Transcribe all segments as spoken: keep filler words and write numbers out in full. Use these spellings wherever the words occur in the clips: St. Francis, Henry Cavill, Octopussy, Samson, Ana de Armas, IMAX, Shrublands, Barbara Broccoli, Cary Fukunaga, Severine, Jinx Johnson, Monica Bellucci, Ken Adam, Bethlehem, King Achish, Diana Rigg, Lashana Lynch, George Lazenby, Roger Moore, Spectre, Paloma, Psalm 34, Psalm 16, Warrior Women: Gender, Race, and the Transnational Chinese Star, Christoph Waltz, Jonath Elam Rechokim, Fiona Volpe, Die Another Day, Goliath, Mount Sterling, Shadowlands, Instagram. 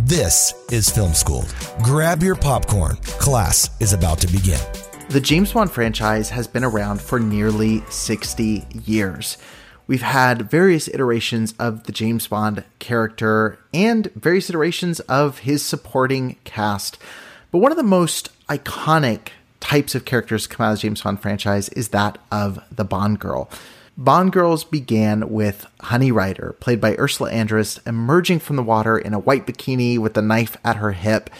This is Film School. Grab your popcorn. Class is about to begin. The James Bond franchise has been around for nearly sixty years. We've had various iterations of the James Bond character and various iterations of his supporting cast. But one of the most iconic types of characters to come out of the James Bond franchise is that of the Bond girl. Bond girls began with Honey Rider, played by Ursula Andress, emerging from the water in a white bikini with a knife at her hip,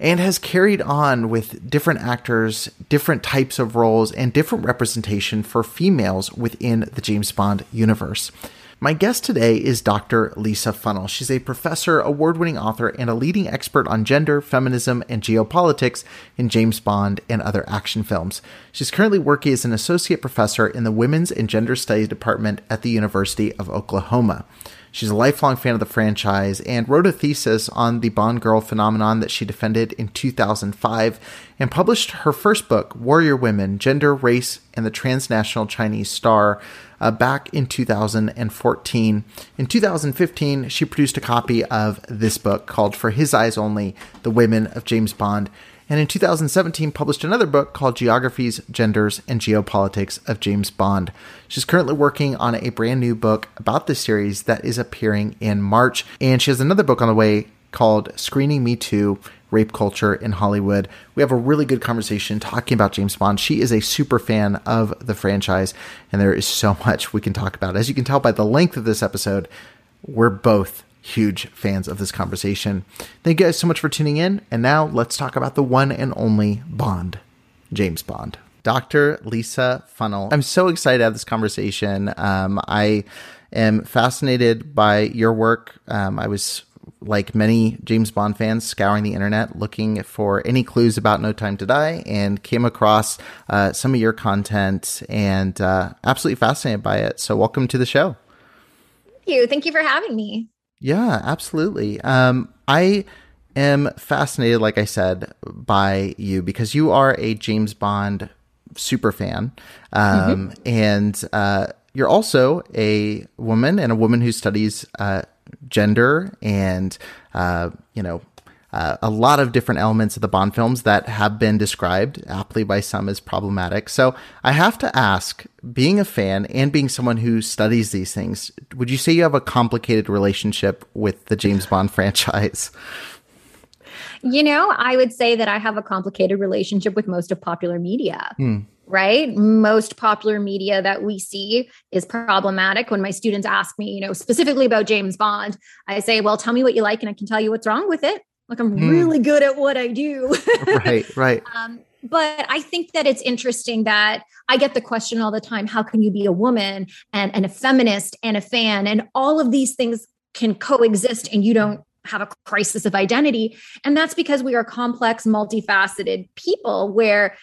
and has carried on with different actors, different types of roles, and different representation for females within the James Bond universe. My guest today is Doctor Lisa Funnell. She's a professor, award-winning author, and a leading expert on gender, feminism, and geopolitics in James Bond and other action films. She's currently working as an associate professor in the Women's and Gender Studies Department at the University of Oklahoma. She's a lifelong fan of the franchise and wrote a thesis on the Bond girl phenomenon that she defended in two thousand five and published her first book, Warrior Women, Gender, Race, and the Transnational Chinese Star, uh, back in two thousand fourteen. In two thousand fifteen, she produced a copy of this book called For His Eyes Only, The Women of James Bond, and in two thousand seventeen published another book called Geographies, Genders, and Geopolitics of James Bond. She's currently working on a brand new book about this series that is appearing in March, and she has another book on the way called Screening Me Too, Rape Culture in Hollywood. We have a really good conversation talking about James Bond. She is a super fan of the franchise, and there is so much we can talk about. As you can tell by the length of this episode, we're both huge fans of this conversation. Thank you guys so much for tuning in. And now let's talk about the one and only Bond, James Bond. Doctor Lisa Funnell, I'm so excited to have this conversation. Um, I am fascinated by your work. Um, I was, like many James Bond fans, scouring the internet looking for any clues about No Time to Die and came across uh, some of your content and uh, absolutely fascinated by it. So welcome to the show. Thank you. Thank you for having me. Yeah, absolutely. Um, I am fascinated, like I said, by you because you are a James Bond super fan. Um, mm-hmm. And uh, you're also a woman and a woman who studies uh, gender and, uh, you know, uh, a lot of different elements of the Bond films that have been described aptly by some as problematic. So I have to ask, being a fan and being someone who studies these things, would you say you have a complicated relationship with the James Bond franchise? You know, I would say that I have a complicated relationship with most of popular media. Mm. Right? Most popular media that we see is problematic. When my students ask me, you know, specifically about James Bond, I say, well, tell me what you like and I can tell you what's wrong with it. Like, I'm mm. really good at what I do. Right, right. Um, but I think that it's interesting that I get the question all the time, how can you be a woman and, and a feminist and a fan? And all of these things can coexist and you don't have a crisis of identity. And that's because we are complex, multifaceted people where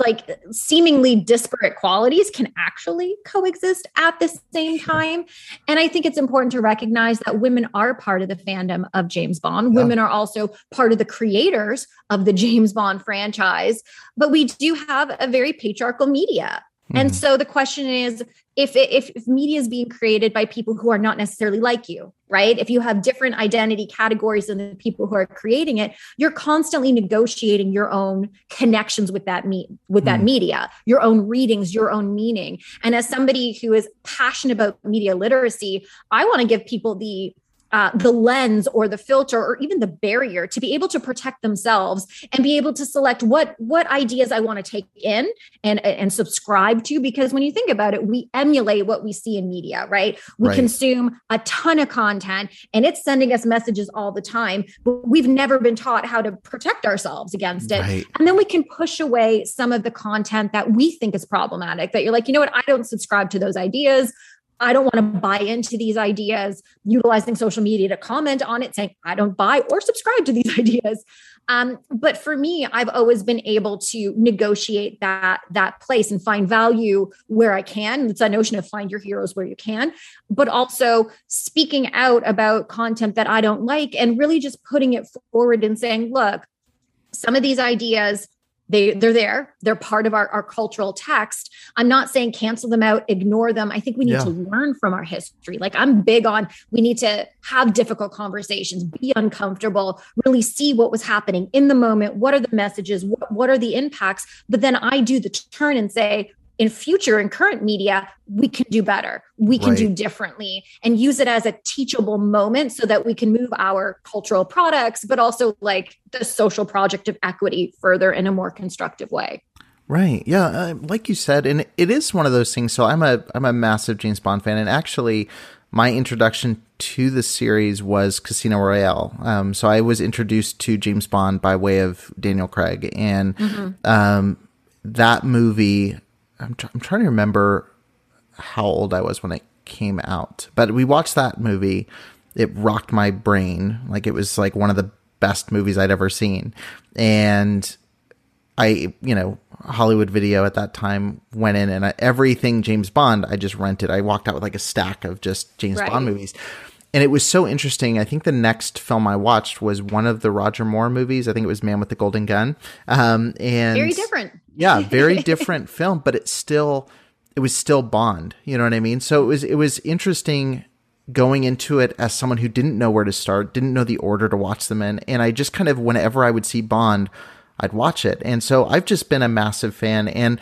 like seemingly disparate qualities can actually coexist at the same time. And I think it's important to recognize that women are part of the fandom of James Bond. Yeah. Women are also part of the creators of the James Bond franchise, but we do have a very patriarchal media. Mm. And so the question is, if, if, if media is being created by people who are not necessarily like you, right? If you have different identity categories than the people who are creating it, you're constantly negotiating your own connections with that me- with that mm. media, your own readings, your own meaning. And as somebody who is passionate about media literacy, I want to give people the Uh, the lens or the filter or even the barrier to be able to protect themselves and be able to select what what ideas I want to take in and, and subscribe to. Because when you think about it, we emulate what we see in media, right? We right. consume a ton of content and it's sending us messages all the time, but we've never been taught how to protect ourselves against it. Right. And then we can push away some of the content that we think is problematic, that you're like, you know what, I don't subscribe to those ideas. I don't want to buy into these ideas, utilizing social media to comment on it, saying, I don't buy or subscribe to these ideas. Um, but for me, I've always been able to negotiate that, that place and find value where I can. It's that notion of find your heroes where you can, but also speaking out about content that I don't like and really just putting it forward and saying, look, some of these ideas, They, they're there. They're part of our, our cultural text. I'm not saying cancel them out, ignore them. I think we need yeah. to learn from our history. Like I'm big on, we need to have difficult conversations, be uncomfortable, really see what was happening in the moment. What are the messages? What, what are the impacts? But then I do the turn and say, in future and current media, we can do better. We can right. do differently and use it as a teachable moment so that we can move our cultural products, but also like the social project of equity further in a more constructive way. Right. Yeah. Uh, like you said, and it is one of those things. So I'm a, I'm a massive James Bond fan. And actually my introduction to the series was Casino Royale. Um, so I was introduced to James Bond by way of Daniel Craig and mm-hmm. um, that movie, I'm, tr- I'm trying to remember how old I was when it came out, but we watched that movie. It rocked my brain. Like it was like one of the best movies I'd ever seen. And I, you know, Hollywood Video at that time went in and I, everything James Bond, I just rented. I walked out with like a stack of just James right. Bond movies. And it was so interesting. I think the next film I watched was one of the Roger Moore movies. I think it was Man with the Golden Gun. Um, and very different. Yeah, very different film, but it's still, it was still Bond. You know what I mean? So it was, it was interesting going into it as someone who didn't know where to start, didn't know the order to watch them in. And I just kind of, whenever I would see Bond, I'd watch it. And so I've just been a massive fan. And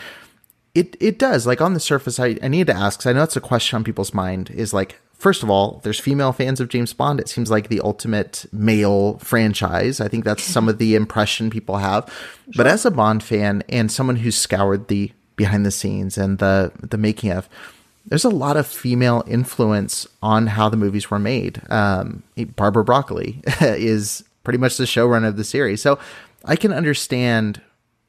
it, it does, like on the surface, I, I need to ask, because I know it's a question on people's mind is like, first of all, there's female fans of James Bond. It seems like the ultimate male franchise. I think that's some of the impression people have. Sure. But as a Bond fan and someone who's scoured the behind the scenes and the the making of, there's a lot of female influence on how the movies were made. Um, Barbara Broccoli is pretty much the showrunner of the series. So I can understand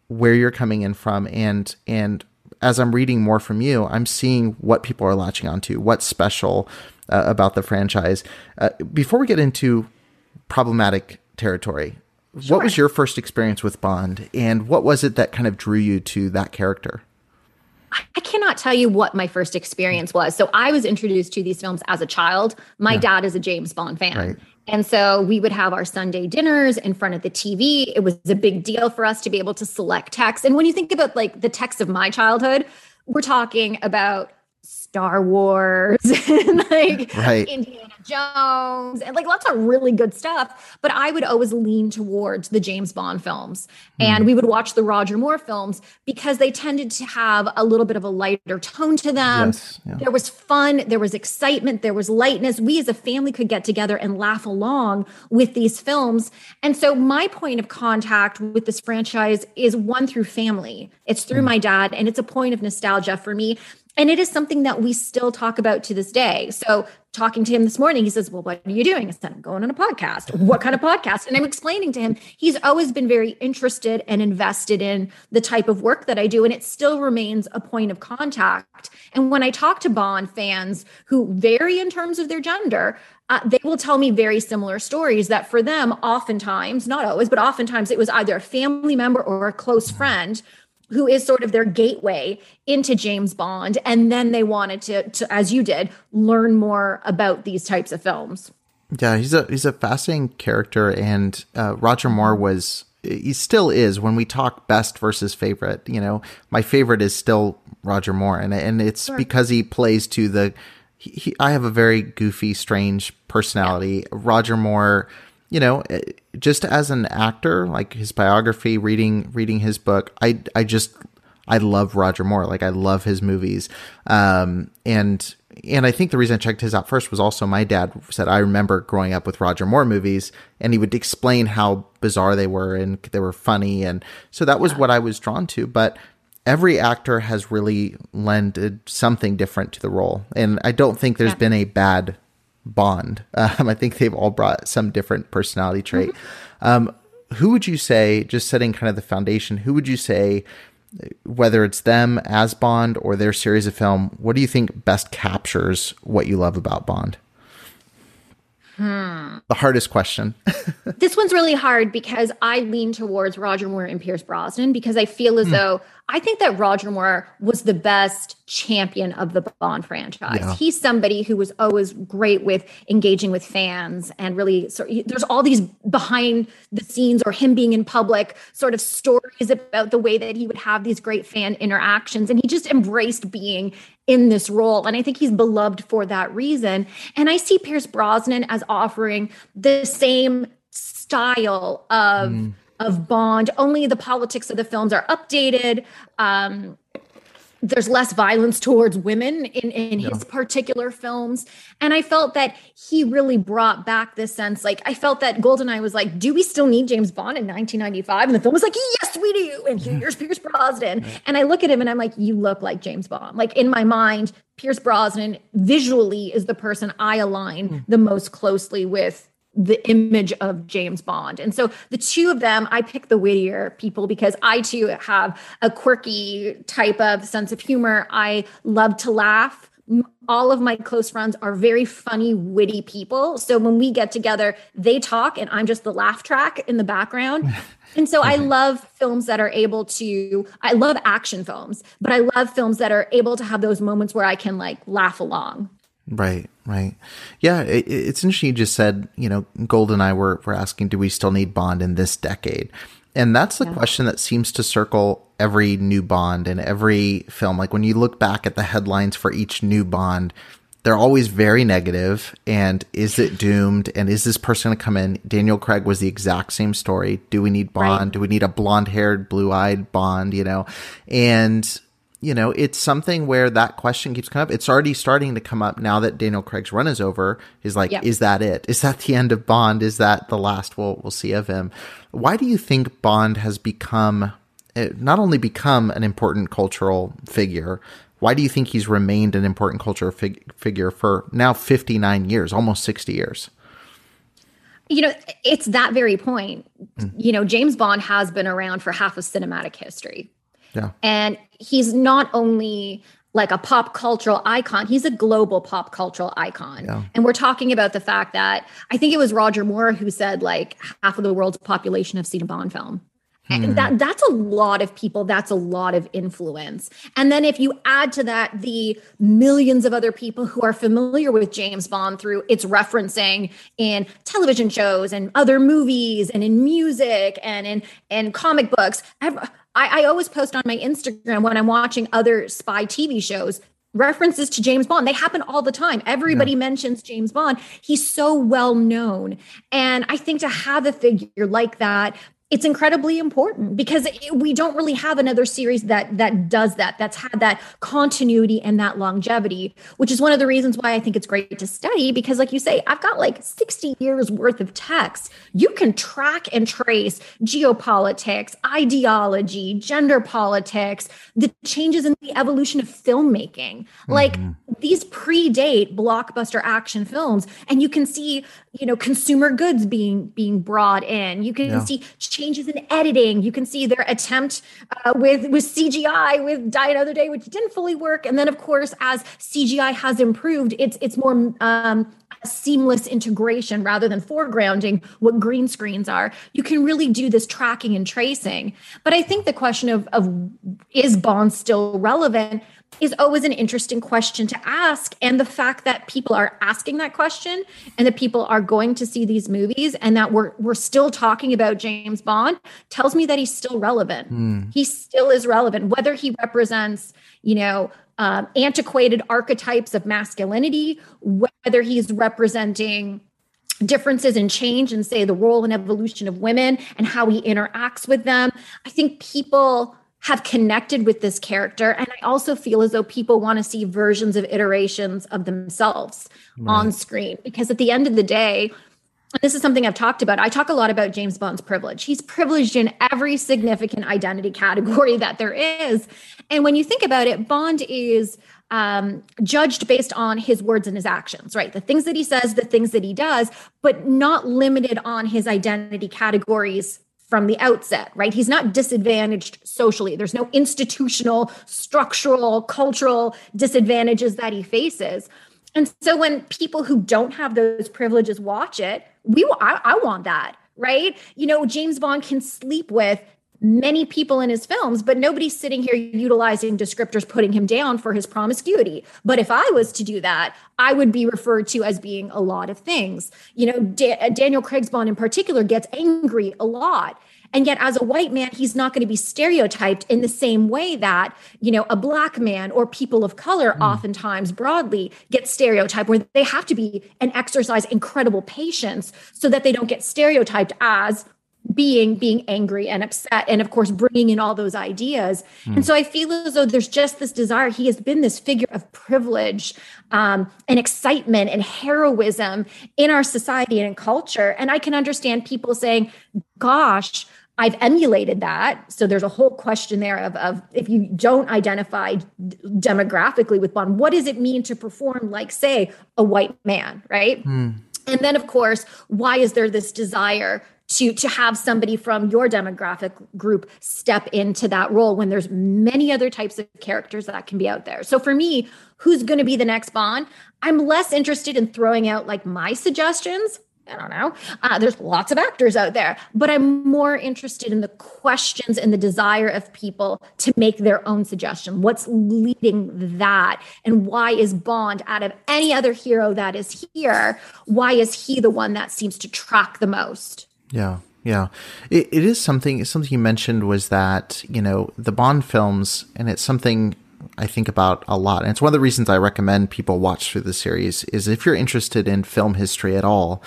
where you're coming in from and and as I'm reading more from you, I'm seeing what people are latching onto, what's special uh, about the franchise. Uh, before we get into problematic territory, sure. What was your first experience with Bond and what was it that kind of drew you to that character? I cannot tell you what my first experience was. So I was introduced to these films as a child. My yeah. dad is a James Bond fan. Right. And so we would have our Sunday dinners in front of the T V. It was a big deal for us to be able to select text. And when you think about like the text of my childhood, we're talking about Star Wars and like right. Indiana Jones and like lots of really good stuff. But I would always lean towards the James Bond films. Mm. And we would watch the Roger Moore films because they tended to have a little bit of a lighter tone to them. Yes, yeah. There was fun, there was excitement, there was lightness. We as a family could get together and laugh along with these films. And so my point of contact with this franchise is one through family. It's through mm. my dad, and it's a point of nostalgia for me. And it is something that we still talk about to this day. So talking to him this morning, he says, well, what are you doing? I said, I'm going on a podcast. What kind of podcast? And I'm explaining to him, he's always been very interested and invested in the type of work that I do. And it still remains a point of contact. And when I talk to Bond fans who vary in terms of their gender, uh, they will tell me very similar stories that for them, oftentimes, not always, but oftentimes it was either a family member or a close friend who is sort of their gateway into James Bond. And then they wanted to, to, as you did, learn more about these types of films. Yeah, he's a he's a fascinating character. And uh, Roger Moore was, he still is, when we talk best versus favorite, you know, my favorite is still Roger Moore. And, and it's sure. because he plays to the, he, he, I have a very goofy, strange personality. Yeah. Roger Moore, you know, just as an actor, like his biography, reading reading his book, I I just I love Roger Moore. Like I love his movies, um, and and I think the reason I checked his out first was also my dad said I remember growing up with Roger Moore movies, and he would explain how bizarre they were and they were funny, and so that was what I was drawn to. But every actor has really lended something different to the role, and I don't think there's yeah. been a bad Bond. Um, I think they've all brought some different personality trait. Mm-hmm. Um, who would you say, just setting kind of the foundation, who would you say whether it's them as Bond or their series of film, what do you think best captures what you love about Bond? Hmm. The hardest question. This one's really hard because I lean towards Roger Moore and Pierce Brosnan because I feel as hmm. though I think that Roger Moore was the best champion of the Bond franchise. Yeah. He's somebody who was always great with engaging with fans and really, so there's all these behind the scenes or him being in public sort of stories about the way that he would have these great fan interactions. And he just embraced being in this role. And I think he's beloved for that reason. And I see Pierce Brosnan as offering the same style of... Mm. of Bond. Only the politics of the films are updated. Um, there's less violence towards women in, in yeah. his particular films. And I felt that he really brought back this sense, like I felt that Goldeneye was like, do we still need James Bond in nineteen ninety-five? And the film was like, yes, we do. And here's Pierce Brosnan. Yeah. And I look at him and I'm like, you look like James Bond. Like in my mind, Pierce Brosnan visually is the person I align mm. the most closely with the image of James Bond. And so the two of them, I pick the wittier people because I too have a quirky type of sense of humor. I love to laugh. All of my close friends are very funny, witty people. So when we get together, they talk and I'm just the laugh track in the background. And so I love films that are able to, I love action films, but I love films that are able to have those moments where I can like laugh along. Right, right. Yeah, it, it's interesting you just said, you know, Gold and I were, were asking, do we still need Bond in this decade? And that's the yeah. question that seems to circle every new Bond and every film. Like when you look back at the headlines for each new Bond, they're always very negative. And is it doomed? And is this person going to come in? Daniel Craig was the exact same story. Do we need Bond? Right. Do we need a blonde-haired, blue-eyed Bond, you know? And... you know, it's something where that question keeps coming up. It's already starting to come up now that Daniel Craig's run is over. Is like, yep. Is that it? Is that the end of Bond? Is that the last we'll we'll see of him? Why do you think Bond has become, not only become an important cultural figure, why do you think he's remained an important cultural fig- figure for now fifty-nine years, almost sixty years? You know, it's that very point. Mm-hmm. You know, James Bond has been around for half of cinematic history. Yeah. And he's not only like a pop cultural icon, he's a global pop cultural icon. Yeah. And we're talking about the fact that I think it was Roger Moore who said like half of the world's population have seen a Bond film. Hmm. And that that's a lot of people. That's a lot of influence. And then if you add to that the millions of other people who are familiar with James Bond through its referencing in television shows and other movies and in music and in, in comic books, I've, I, I always post on my Instagram when I'm watching other spy T V shows, references to James Bond. They happen all the time. Everybody yeah. mentions James Bond. He's so well known. And I think to have a figure like that, it's incredibly important because it, we don't really have another series that that does that, that's had that continuity and that longevity, which is one of the reasons why I think it's great to study because like you say, I've got like sixty years worth of text. You can track and trace geopolitics, ideology, gender politics, the changes in the evolution of filmmaking. Mm-hmm. Like these predate blockbuster action films and you can see, you know, consumer goods being being brought in. You can yeah. see changes in editing. You can see their attempt uh, with, with C G I, with Die Another Day, which didn't fully work. And then, of course, as C G I has improved, it's it's more um, seamless integration rather than foregrounding what green screens are. You can really do this tracking and tracing. But I think the question of, of is Bond still relevant is always an interesting question to ask. And the fact that people are asking that question and that people are going to see these movies and that we're we're still talking about James Bond tells me that he's still relevant. Mm. He still is relevant, whether he represents, you know, um, antiquated archetypes of masculinity, whether he's representing differences in change and say the role and evolution of women and how he interacts with them. I think people have connected with this character. And I also feel as though people want to see versions of iterations of themselves right. on screen. Because at the end of the day, and this is something I've talked about, I talk a lot about James Bond's privilege. He's privileged in every significant identity category that there is. And when you think about it, Bond is um, judged based on his words and his actions, right? The things that he says, the things that he does, but not limited on his identity categories from the outset, right? He's not disadvantaged socially. There's no institutional, structural, cultural disadvantages that he faces. And so when people who don't have those privileges watch it, we I, I want that, right? You know, James Bond can sleep with many people in his films, but nobody's sitting here utilizing descriptors, putting him down for his promiscuity. But if I was to do that, I would be referred to as being a lot of things. You know, da- Daniel Craig's Bond in particular gets angry a lot. And yet as a white man, he's not going to be stereotyped in the same way that, you know, a black man or people of color mm. oftentimes broadly get stereotyped, where they have to be and exercise incredible patience so that they don't get stereotyped as being being angry and upset, and of course bringing in all those ideas. Mm. And so I feel as though there's just this desire. He has been this figure of privilege um, and excitement and heroism in our society and in culture. And I can understand people saying, gosh, I've emulated that. So there's a whole question there of, of if you don't identify demographically with Bond, what does it mean to perform like, say, a white man, right? Mm. And then, of course, why is there this desire to to have somebody from your demographic group step into that role when there's many other types of characters that can be out there? So for me, who's going to be the next Bond? I'm less interested in throwing out like my suggestions. I don't know. Uh, there's lots of actors out there, but I'm more interested in the questions and the desire of people to make their own suggestion. What's leading that? And why is Bond, out of any other hero that is here, why is he the one that seems to track the most? Yeah, yeah. It, it is something, something you mentioned was that, you know, the Bond films, and it's something I think about a lot. And it's one of the reasons I recommend people watch through the series is if you're interested in film history at all,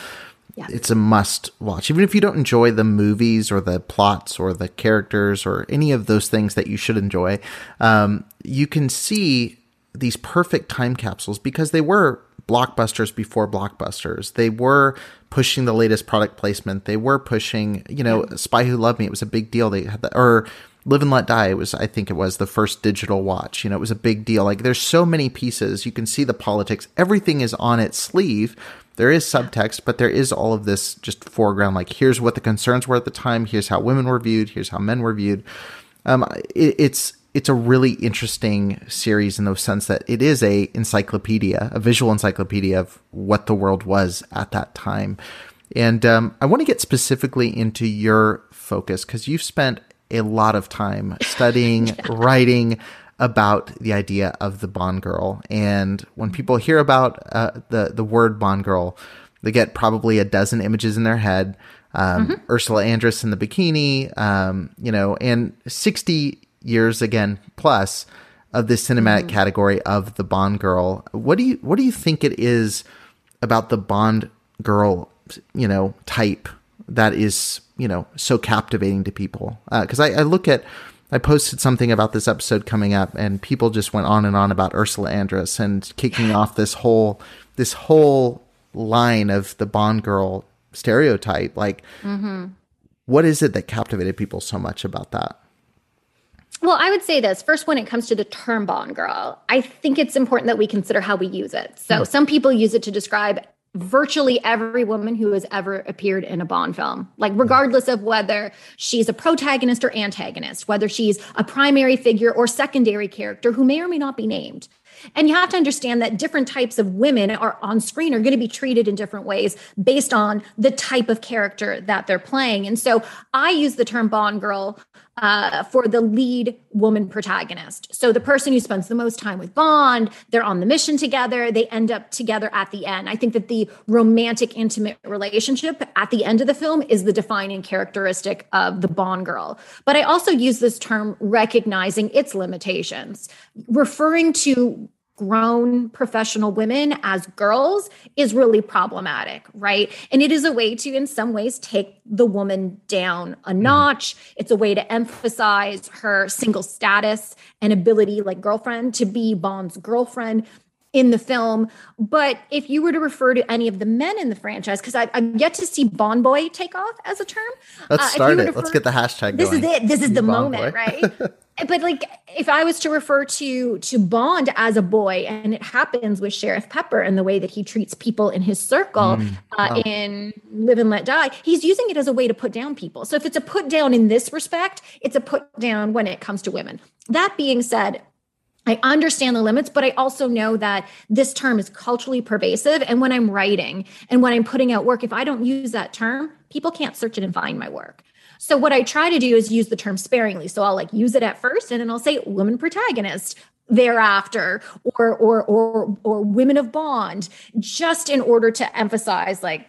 yeah. It's a must watch. Even if you don't enjoy the movies or the plots or the characters or any of those things that you should enjoy, um, you can see these perfect time capsules because they were blockbusters before blockbusters. They were pushing the latest product placement. They were pushing, you know, yeah. Spy Who Loved Me. It was a big deal. They had the, or Live and Let Die. It was, I think it was the first digital watch. You know, it was a big deal. Like there's so many pieces. You can see the politics. Everything is on its sleeve. There is subtext, but there is all of this just foreground. Like here's what the concerns were at the time. Here's how women were viewed. Here's how men were viewed. Um, it, it's, It's a really interesting series in the sense that it is a encyclopedia, a visual encyclopedia of what the world was at that time. And um, I want to get specifically into your focus because you've spent a lot of time studying, yeah. writing about the idea of the Bond girl. And when people hear about uh, the, the word Bond girl, they get probably a dozen images in their head. Um, mm-hmm. Ursula Andress in the bikini, um, you know, and sixty years again plus of this cinematic mm-hmm. category of the Bond girl. What do you what do you think it is about the Bond girl, you know, type that is, you know, so captivating to people? Because uh, I, I look at I posted something about this episode coming up, and people just went on and on about Ursula Andress and kicking off this whole this whole line of the Bond girl stereotype. Like, mm-hmm. what is it that captivated people so much about that? Well, I would say this. First, when it comes to the term Bond girl, I think it's important that we consider how we use it. So some people use it to describe virtually every woman who has ever appeared in a Bond film, like regardless of whether she's a protagonist or antagonist, whether she's a primary figure or secondary character who may or may not be named. And you have to understand that different types of women are on screen are going to be treated in different ways based on the type of character that they're playing. And so I use the term Bond girl uh, for the lead woman protagonist. So the person who spends the most time with Bond, they're on the mission together, they end up together at the end. I think that the romantic, intimate relationship at the end of the film is the defining characteristic of the Bond girl. But I also use this term recognizing its limitations, referring to grown professional women as girls is really problematic, right? And it is a way to, in some ways, take the woman down a notch. It's a way to emphasize her single status and ability, like girlfriend, to be Bond's girlfriend. in the film. But if you were to refer to any of the men in the franchise, because I'm yet to see Bon Boy take off as a term. Let's uh, start it. Refer, Let's get the hashtag this going. This is it. This is the Bon moment, boy. Right? But like, if I was to refer to to Bond as a boy, and it happens with Sheriff Pepper and the way that he treats people in his circle mm, uh, wow. in Live and Let Die, he's using it as a way to put down people. So if it's a put down in this respect, it's a put down when it comes to women. That being said, I understand the limits, but I also know that this term is culturally pervasive. And when I'm writing and when I'm putting out work, if I don't use that term, people can't search it and find my work. So what I try to do is use the term sparingly. So I'll like use it at first, and then I'll say woman protagonist thereafter, or or or or women of Bond, just in order to emphasize, like,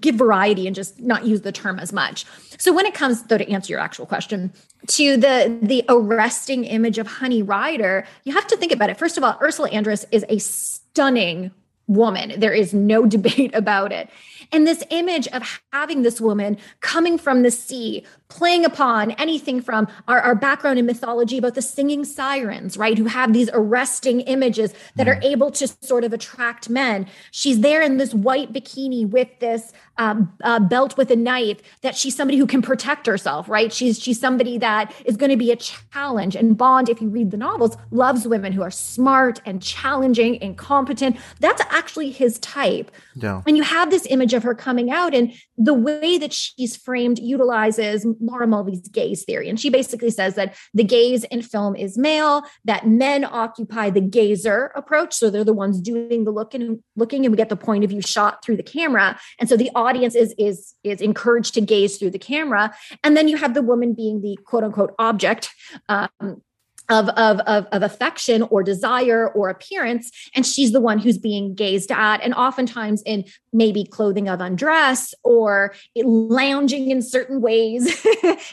give variety and just not use the term as much. So when it comes, though, to answer your actual question, to the the arresting image of Honey Rider, you have to think about it. First of all, Ursula Andress is a stunning woman. There is no debate about it. And this image of having this woman coming from the sea, playing upon anything from our, our background in mythology about the singing sirens, right, who have these arresting images that are able to sort of attract men. She's there in this white bikini with this um, uh, belt with a knife, that she's somebody who can protect herself, right? She's, she's somebody that is going to be a challenge. And Bond, if you read the novels, loves women who are smart and challenging and competent. That's actually his type. Yeah. And you have this image of her coming out, and the way that she's framed utilizes Laura Mulvey's gaze theory. And she basically says that the gaze in film is male, that men occupy the gazer approach. So they're the ones doing the look and looking, and we get the point of view shot through the camera. And so the audience is, is, is encouraged to gaze through the camera. And then you have the woman being the quote unquote object, um, Of, of, of, of affection or desire or appearance. And she's the one who's being gazed at. And oftentimes in maybe clothing of undress, or lounging in certain ways,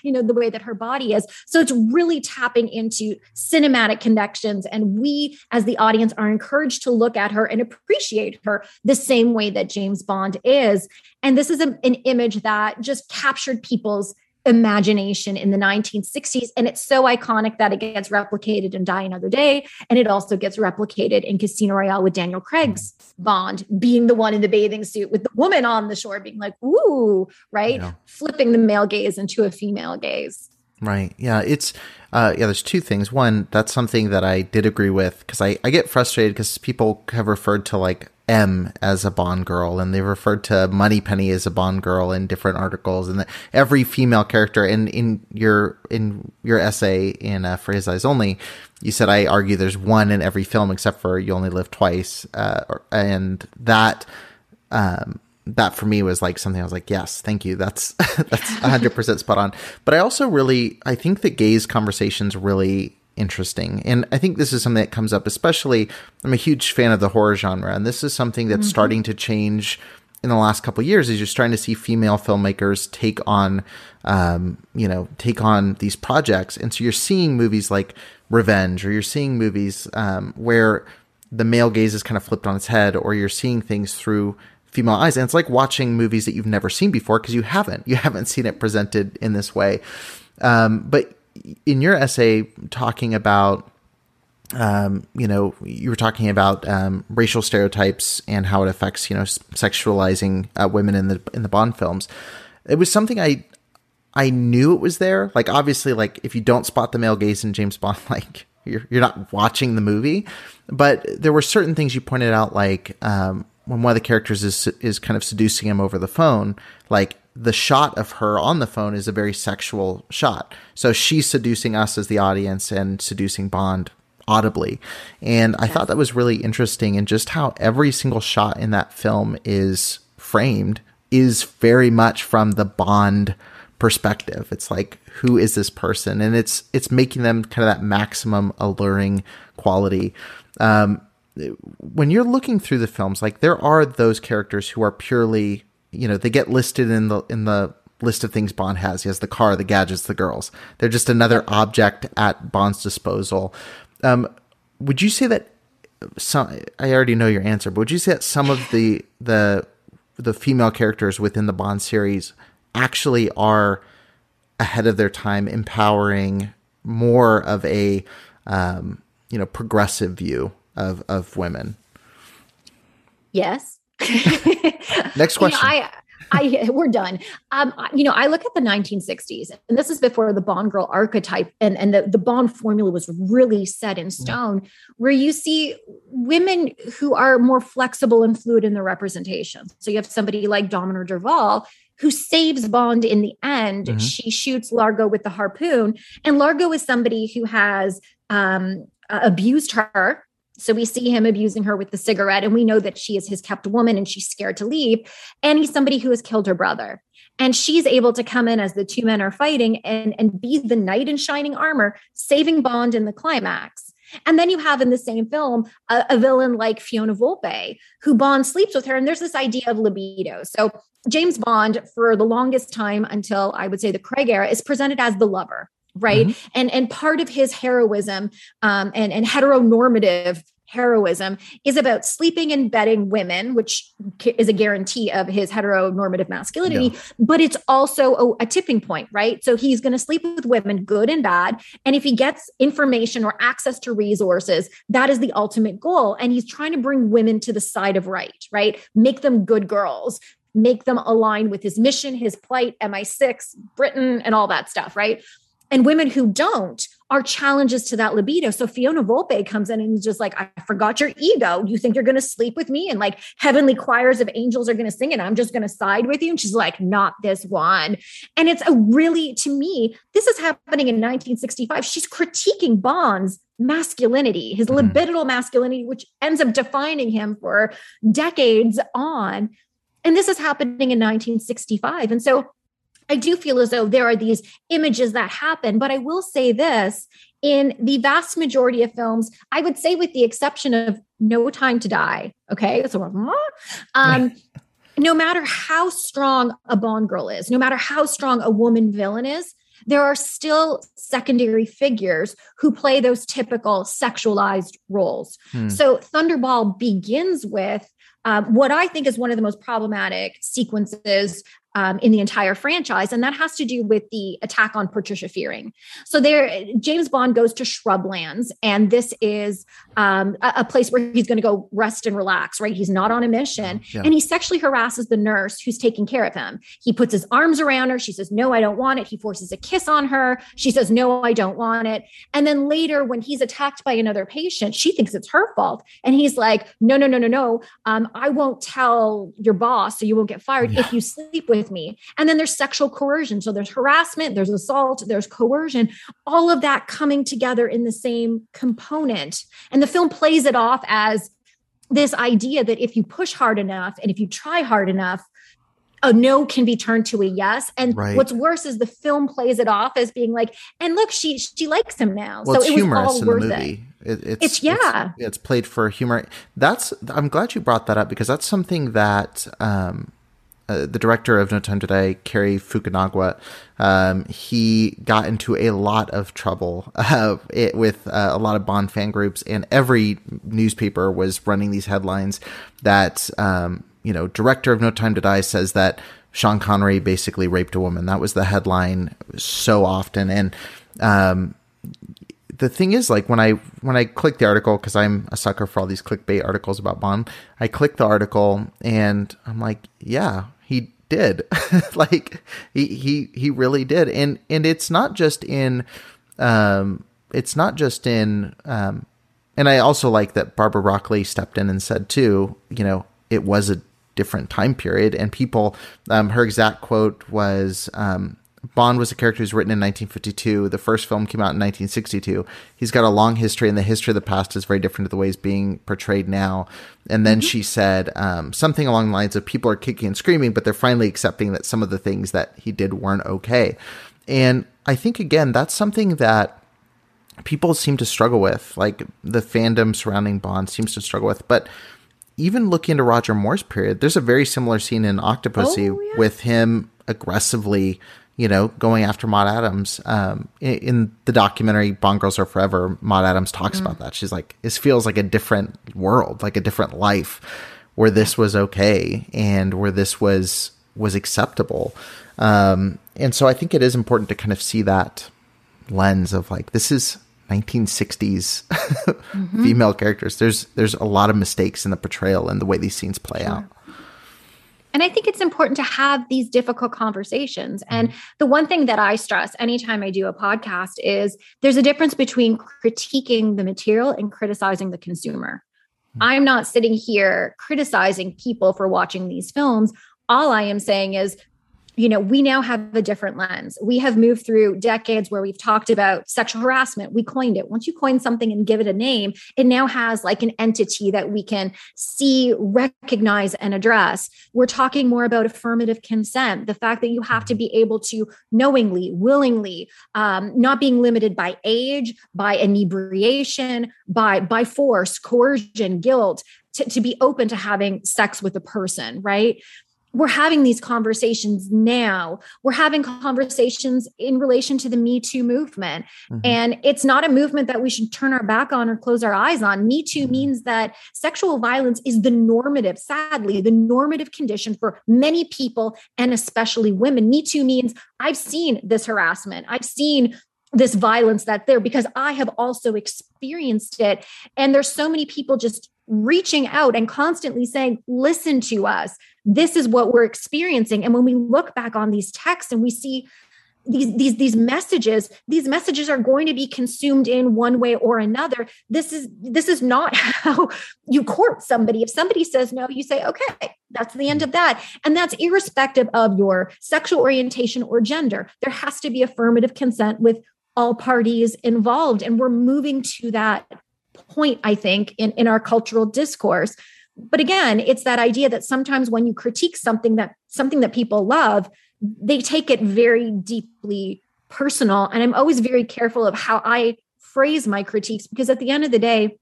you know, the way that her body is. So it's really tapping into cinematic connections. And we, as the audience, are encouraged to look at her and appreciate her the same way that James Bond is. And this is a, an image that just captured people's imagination in the nineteen sixties. And it's so iconic that it gets replicated in Die Another Day. And it also gets replicated in Casino Royale with Daniel Craig's Bond being the one in the bathing suit with the woman on the shore being like, ooh, right? Yeah. Flipping the male gaze into a female gaze. Right. Yeah. It's, uh, yeah, there's two things. One, that's something that I did agree with, because I, I get frustrated because people have referred to like M as a Bond girl, and they referred to Moneypenny as a Bond girl in different articles, and the, every female character. And in your in your essay in uh, For His Eyes Only, you said, I argue there's one in every film except for You Only Live Twice. Uh, and that um, that for me was like something I was like, yes, thank you. That's that's one hundred percent spot on. But I also really, I think the gaze conversation's really interesting. And I think this is something that comes up, especially, I'm a huge fan of the horror genre. And this is something that's mm-hmm. starting to change in the last couple of years, is you're starting to see female filmmakers take on, um, you know, take on these projects. And so you're seeing movies like Revenge, or you're seeing movies um, where the male gaze is kind of flipped on its head, or you're seeing things through female eyes. And it's like watching movies that you've never seen before, because you haven't, you haven't seen it presented in this way. Um, but in your essay talking about, um, you know, you were talking about um, racial stereotypes and how it affects, you know, sexualizing uh, women in the in the Bond films. It was something I I knew it was there. Like, obviously, like if you don't spot the male gaze in James Bond, like you're you're not watching the movie. But there were certain things you pointed out, like um, when one of the characters is is kind of seducing him over the phone, like. The shot of her on the phone is a very sexual shot. So she's seducing us as the audience and seducing Bond audibly. And I yes. thought that was really interesting. And just how every single shot in that film is framed is very much from the Bond perspective. It's like, who is this person? And it's, it's making them kind of that maximum alluring quality. Um, when you're looking through the films, like there are those characters who are purely, you know, they get listed in the in the list of things Bond has. He has the car, the gadgets, the girls. They're just another object at Bond's disposal. Um, would you say that some? I already know your answer, but would you say that some of the the the female characters within the Bond series actually are ahead of their time, empowering more of a um, you know progressive view of of women? Yes. Next question. You know, I, I, we're done. Um, you know, I look at the nineteen sixties, and this is before the Bond girl archetype and, and the, the Bond formula was really set in stone, mm. where you see women who are more flexible and fluid in their representation. So you have somebody like Domino Derval, who saves Bond in the end. Mm-hmm. She shoots Largo with the harpoon, and Largo is somebody who has um, uh, abused her. So we see him abusing her with the cigarette, and we know that she is his kept woman and she's scared to leave. And he's somebody who has killed her brother. And she's able to come in as the two men are fighting and, and be the knight in shining armor, saving Bond in the climax. And then you have in the same film, a, a villain like Fiona Volpe, who Bond sleeps with her. And there's this idea of libido. So James Bond, for the longest time until I would say the Craig era, is presented as the lover. Right. Mm-hmm. And, and part of his heroism um, and, and heteronormative heroism is about sleeping and bedding women, which is a guarantee of his heteronormative masculinity, yeah. but it's also a, a tipping point, right? So he's going to sleep with women, good and bad. And if he gets information or access to resources, that is the ultimate goal. And he's trying to bring women to the side of right, right? Make them good girls, make them align with his mission, his plight, M I six, Britain, and all that stuff, right? And women who don't are challenges to that libido. So Fiona Volpe comes in and is just like, I forgot your ego. You think you're going to sleep with me? And like heavenly choirs of angels are going to sing and I'm just going to side with you. And she's like, not this one. And it's a really, to me, this is happening in nineteen sixty-five. She's critiquing Bond's masculinity, his mm-hmm. libidinal masculinity, which ends up defining him for decades on. And this is happening in nineteen sixty-five. And so I do feel as though there are these images that happen, but I will say this, in the vast majority of films, I would say with the exception of No Time to Die, okay? So, um, no matter how strong a Bond girl is, no matter how strong a woman villain is, there are still secondary figures who play those typical sexualized roles. Hmm. So Thunderball begins with um, what I think is one of the most problematic sequences Um, in the entire franchise. And that has to do with the attack on Patricia Fearing. So there, James Bond goes to Shrublands, and this is um, a, a place where he's going to go rest and relax, right? He's not on a mission. Yeah. And he sexually harasses the nurse who's taking care of him. He puts his arms around her. She says, no, I don't want it. He forces a kiss on her. She says, no, I don't want it. And then later when he's attacked by another patient, she thinks it's her fault. And he's like, no, no, no, no, no. Um, I won't tell your boss so you won't get fired yeah. if you sleep with me. And then there's sexual coercion. So there's harassment, there's assault, there's coercion, all of that coming together in the same component. And the film plays it off as this idea that if you push hard enough and if you try hard enough, a no can be turned to a yes. And right. what's worse is the film plays it off as being like, and look, she she likes him now. Well, so it's it was humorous all in worth the movie. It. It, it's, it's yeah. It's, it's played for humor. That's I'm glad you brought that up because that's something that um Uh, the director of No Time to Die, Cary Fukunaga, um, he got into a lot of trouble uh, it, with uh, a lot of Bond fan groups, and every newspaper was running these headlines that, um, you know, director of No Time to Die says that Sean Connery basically raped a woman. That was the headline so often. And um, the thing is, like, when I when I click the article, because I'm a sucker for all these clickbait articles about Bond, I click the article and I'm like, yeah. He did like he, he, he really did. And, and it's not just in, um, it's not just in, um, and I also like that Barbara Broccoli stepped in and said too, you know, it was a different time period and people, um, her exact quote was, um, Bond was a character who's written in nineteen fifty-two. The first film came out in nineteen sixty-two. He's got a long history, and the history of the past is very different to the way it's being portrayed now. And then mm-hmm. she said um, something along the lines of people are kicking and screaming, but they're finally accepting that some of the things that he did weren't okay. And I think, again, that's something that people seem to struggle with, like the fandom surrounding Bond seems to struggle with. But even looking into Roger Moore's period, there's a very similar scene in Octopussy oh, yeah. with him aggressively you know, going after Maude Adams. Um, in, in the documentary, Bond Girls Are Forever, Maude Adams talks mm-hmm. about that. She's like, this feels like a different world, like a different life where this was okay and where this was, was acceptable. Um, and so I think it is important to kind of see that lens of like, this is, nineteen sixties mm-hmm. female characters. There's there's a lot of mistakes in the portrayal and the way these scenes play sure. out. And I think it's important to have these difficult conversations. And the one thing that I stress anytime I do a podcast is there's a difference between critiquing the material and criticizing the consumer. I'm not sitting here criticizing people for watching these films. All I am saying is, you know, we now have a different lens. We have moved through decades where we've talked about sexual harassment. We coined it. Once you coin something and give it a name, it now has like an entity that we can see, recognize, and address. We're talking more about affirmative consent, the fact that you have to be able to knowingly, willingly, um, not being limited by age, by inebriation, by, by force, coercion, guilt, to, to be open to having sex with a person, right? We're having these conversations now. We're having conversations in relation to the Me Too movement. Mm-hmm. And it's not a movement that we should turn our back on or close our eyes on. Me Too means that sexual violence is the normative, sadly, the normative condition for many people and especially women. Me Too means I've seen this harassment. I've seen this violence that's there because I have also experienced it. And there's so many people just reaching out and constantly saying, listen to us. This is what we're experiencing. And when we look back on these texts and we see these, these, these messages, these messages are going to be consumed in one way or another. This is, this is not how you court somebody. If somebody says no, you say, okay, that's the end of that. And that's irrespective of your sexual orientation or gender. There has to be affirmative consent with all parties involved. And we're moving to that point, I think, in, in our cultural discourse. But again, it's that idea that sometimes when you critique something that something that people love, they take it very deeply personal. And I'm always very careful of how I phrase my critiques, because at the end of the day,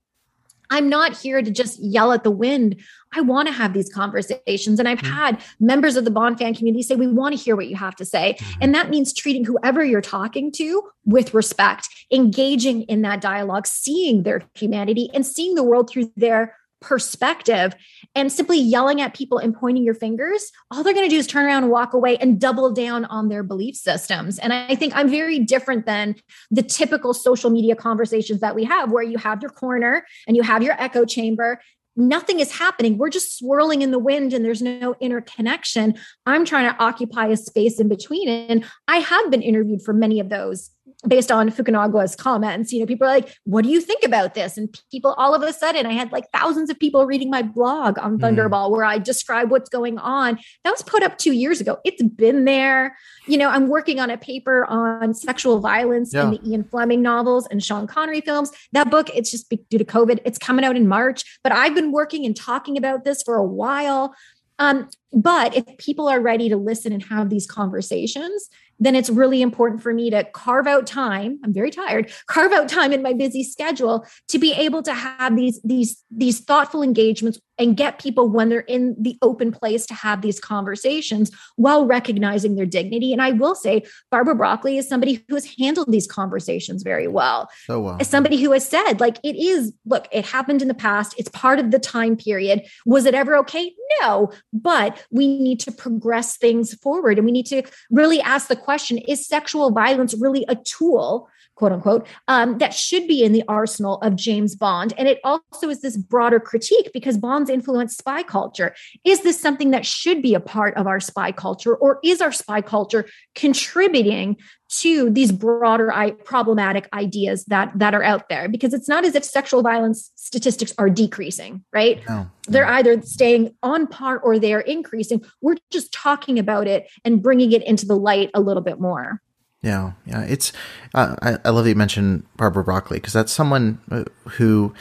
I'm not here to just yell at the wind. I want to have these conversations. And I've mm-hmm. had members of the Bond fan community say, we want to hear what you have to say. Mm-hmm. And that means treating whoever you're talking to with respect, engaging in that dialogue, seeing their humanity and seeing the world through their perspective. And simply yelling at people and pointing your fingers, all they're going to do is turn around and walk away and double down on their belief systems. And I think I'm very different than the typical social media conversations that we have, where you have your corner and you have your echo chamber. Nothing is happening. We're just swirling in the wind and there's no interconnection. I'm trying to occupy a space in between. And I have been interviewed for many of those based on Fukunagawa's comments. You know, people are like, what do you think about this? And people, all of a sudden, I had like thousands of people reading my blog on Thunderball mm. where I describe what's going on. That was put up two years ago. It's been there. You know, I'm working on a paper on sexual violence yeah. in the Ian Fleming novels and Sean Connery films. That book, it's just due to COVID. It's coming out in March, but I've been working and talking about this for a while. Um, but if people are ready to listen and have these conversations, then it's really important for me to carve out time. I'm very tired, carve out time in my busy schedule to be able to have these, these, these thoughtful engagements and get people when they're in the open place to have these conversations while recognizing their dignity. And I will say Barbara Broccoli is somebody who has handled these conversations very well. So well. As somebody who has said, like, it is, look, it happened in the past. It's part of the time period. Was it ever okay? No, but we need to progress things forward. And we need to really ask the question, is sexual violence really a tool, quote unquote, um, that should be in the arsenal of James Bond? And it also is this broader critique because Bond's influenced spy culture. Is this something that should be a part of our spy culture, or is our spy culture contributing to these broader I- problematic ideas that, that are out there? Because it's not as if sexual violence statistics are decreasing, right? No. They're either staying on par or they're increasing. We're just talking about it and bringing it into the light a little bit more. Yeah, yeah, it's. Uh, I, I love that you mentioned Barbara Broccoli, because that's someone who,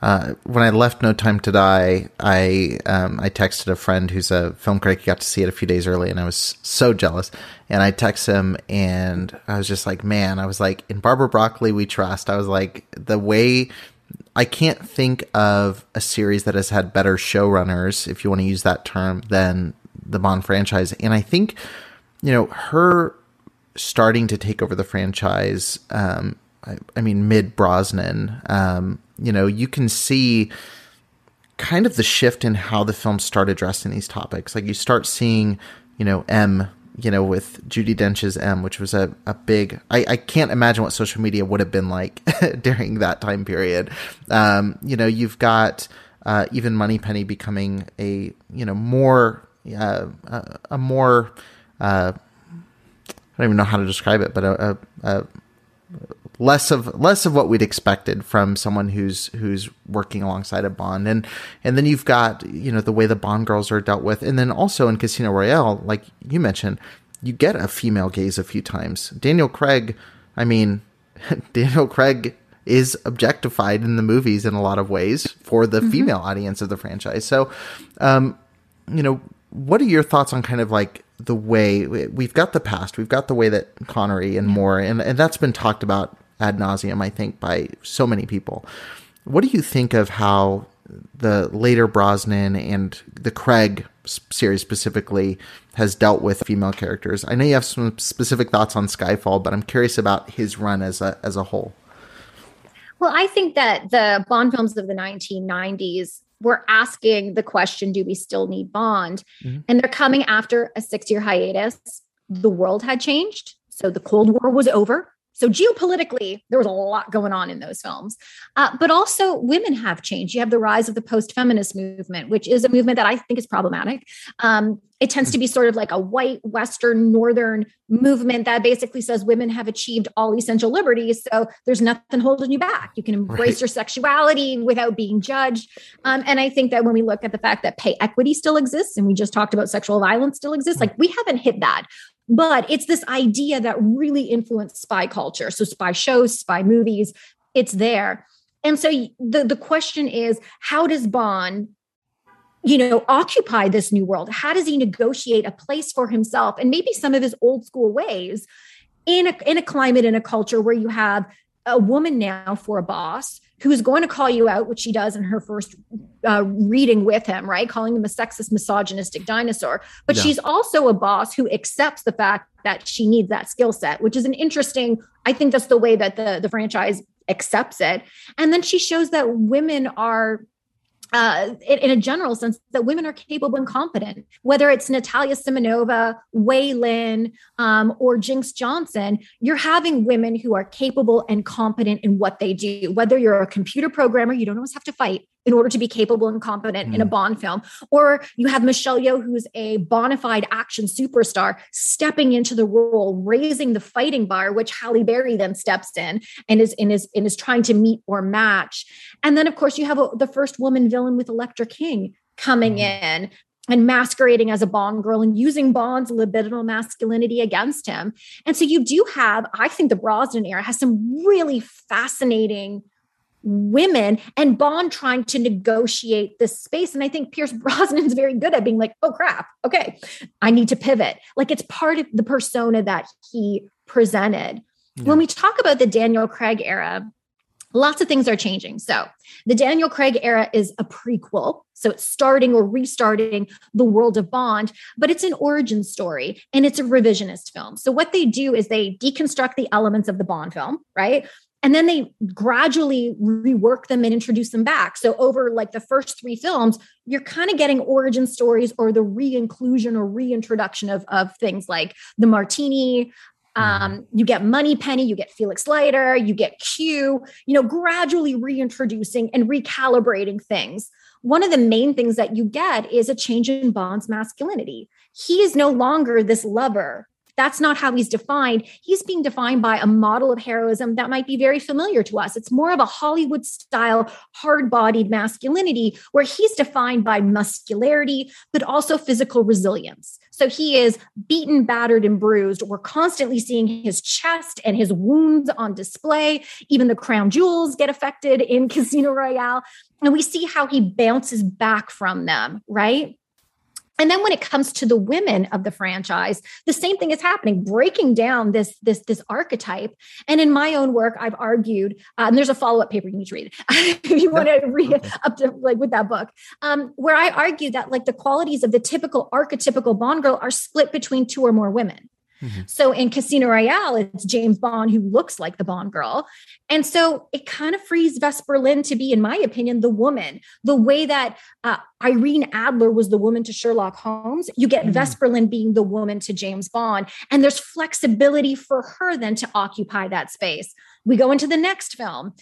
uh, when I left No Time to Die, I um, I texted a friend who's a film critic. He got to see it a few days early, and I was so jealous. And I text him, and I was just like, man, I was like, in Barbara Broccoli we trust. I was like, the way. I can't think of a series that has had better showrunners, if you want to use that term, than the Bond franchise. And I think, you know, her starting to take over the franchise, um, I, I mean, mid Brosnan, um, you know, you can see kind of the shift in how the films start addressing these topics. Like you start seeing, you know, M you know, with Judi Dench's M, which was a, a big, I, I can't imagine what social media would have been like during that time period. Um, you know, you've got uh, even Moneypenny becoming a, you know, more, uh, a, a more, uh, I don't even know how to describe it, but a, a, a less of less of what we'd expected from someone who's who's working alongside a Bond, and and then you've got, you know, the way the Bond girls are dealt with, and then also in Casino Royale, like you mentioned, you get a female gaze a few times. Daniel Craig, I mean, Daniel Craig is objectified in the movies in a lot of ways for the mm-hmm. female audience of the franchise. So, um, you know, what are your thoughts on kind of like the way we've got the past, we've got the way that Connery and Moore, and and that's been talked about ad nauseum, I think, by so many people. What do you think of how the later Brosnan and the Craig series specifically has dealt with female characters? I know you have some specific thoughts on Skyfall, but I'm curious about his run as a as a whole. Well, I think that the Bond films of the nineteen nineties were asking the question, do we still need Bond? Mm-hmm. And they're coming after a six-year hiatus. The world had changed. So the Cold War was over. So geopolitically, there was a lot going on in those films. Uh, but also women have changed. You have the rise of the post-feminist movement, which is a movement that I think is problematic. Um, it tends to be sort of like a white, Western, Northern movement that basically says women have achieved all essential liberties. So there's nothing holding you back. You can embrace right. your sexuality without being judged. Um, and I think that when we look at the fact that pay equity still exists, and we just talked about sexual violence still exists, like we haven't hit that. But it's this idea that really influenced spy culture. So spy shows, spy movies, it's there. And so the, the question is, how does Bond, you know, occupy this new world? How does he negotiate a place for himself and maybe some of his old school ways in a, in a climate, in a culture where you have a woman now for a boss who is going to call you out, which she does in her first uh, reading with him, right? Calling him a sexist, misogynistic dinosaur. But yeah. she's also a boss who accepts the fact that she needs that skill set, which is an interesting, I think that's the way that the, the franchise accepts it. And then she shows that women are, uh, in, in a general sense, that women are capable and competent, whether it's Natalia Simonova, Wei Lin, um, or Jinx Johnson. You're having women who are capable and competent in what they do, whether you're a computer programmer, you don't always have to fight in order to be capable and competent mm. in a Bond film, or you have Michelle Yeoh, who's a bona fide action superstar, stepping into the role, raising the fighting bar, which Halle Berry then steps in and is and is and is trying to meet or match. And then, of course, you have a, the first woman villain with Electra King coming mm. in and masquerading as a Bond girl and using Bond's libidinal masculinity against him. And so you do have, I think, the Brosnan era has some really fascinating women and Bond trying to negotiate this space. And I think Pierce Brosnan's very good at being like, oh crap, okay, I need to pivot. Like it's part of the persona that he presented. Yeah. When we talk about the Daniel Craig era, lots of things are changing. So the Daniel Craig era is a prequel. So it's starting or restarting the world of Bond, but it's an origin story and it's a revisionist film. So what they do is they deconstruct the elements of the Bond film, right? And then they gradually rework them and introduce them back. So over like the first three films, you're kind of getting origin stories or the re-inclusion or reintroduction of, of things like the Martini. Um, you get Moneypenny, you get Felix Leiter, you get Q, you know, gradually reintroducing and recalibrating things. One of the main things that you get is a change in Bond's masculinity. He is no longer this lover. That's not how he's defined. He's being defined by a model of heroism that might be very familiar to us. It's more of a Hollywood style, hard-bodied masculinity where he's defined by muscularity, but also physical resilience. So he is beaten, battered, and bruised. We're constantly seeing his chest and his wounds on display. Even the crown jewels get affected in Casino Royale. And we see how he bounces back from them, right? And then when it comes to the women of the franchise, the same thing is happening, breaking down this, this, this archetype. And in my own work, I've argued, uh, and there's a follow-up paper you need to read if you want to read up to like with that book, um, where I argue that like the qualities of the typical archetypical Bond girl are split between two or more women. Mm-hmm. So in Casino Royale, it's James Bond who looks like the Bond girl. And so it kind of frees Vesper Lynd to be, in my opinion, the woman, the way that uh, Irene Adler was the woman to Sherlock Holmes. You get mm-hmm. Vesper Lynd being the woman to James Bond. And there's flexibility for her then to occupy that space. We go into the next film.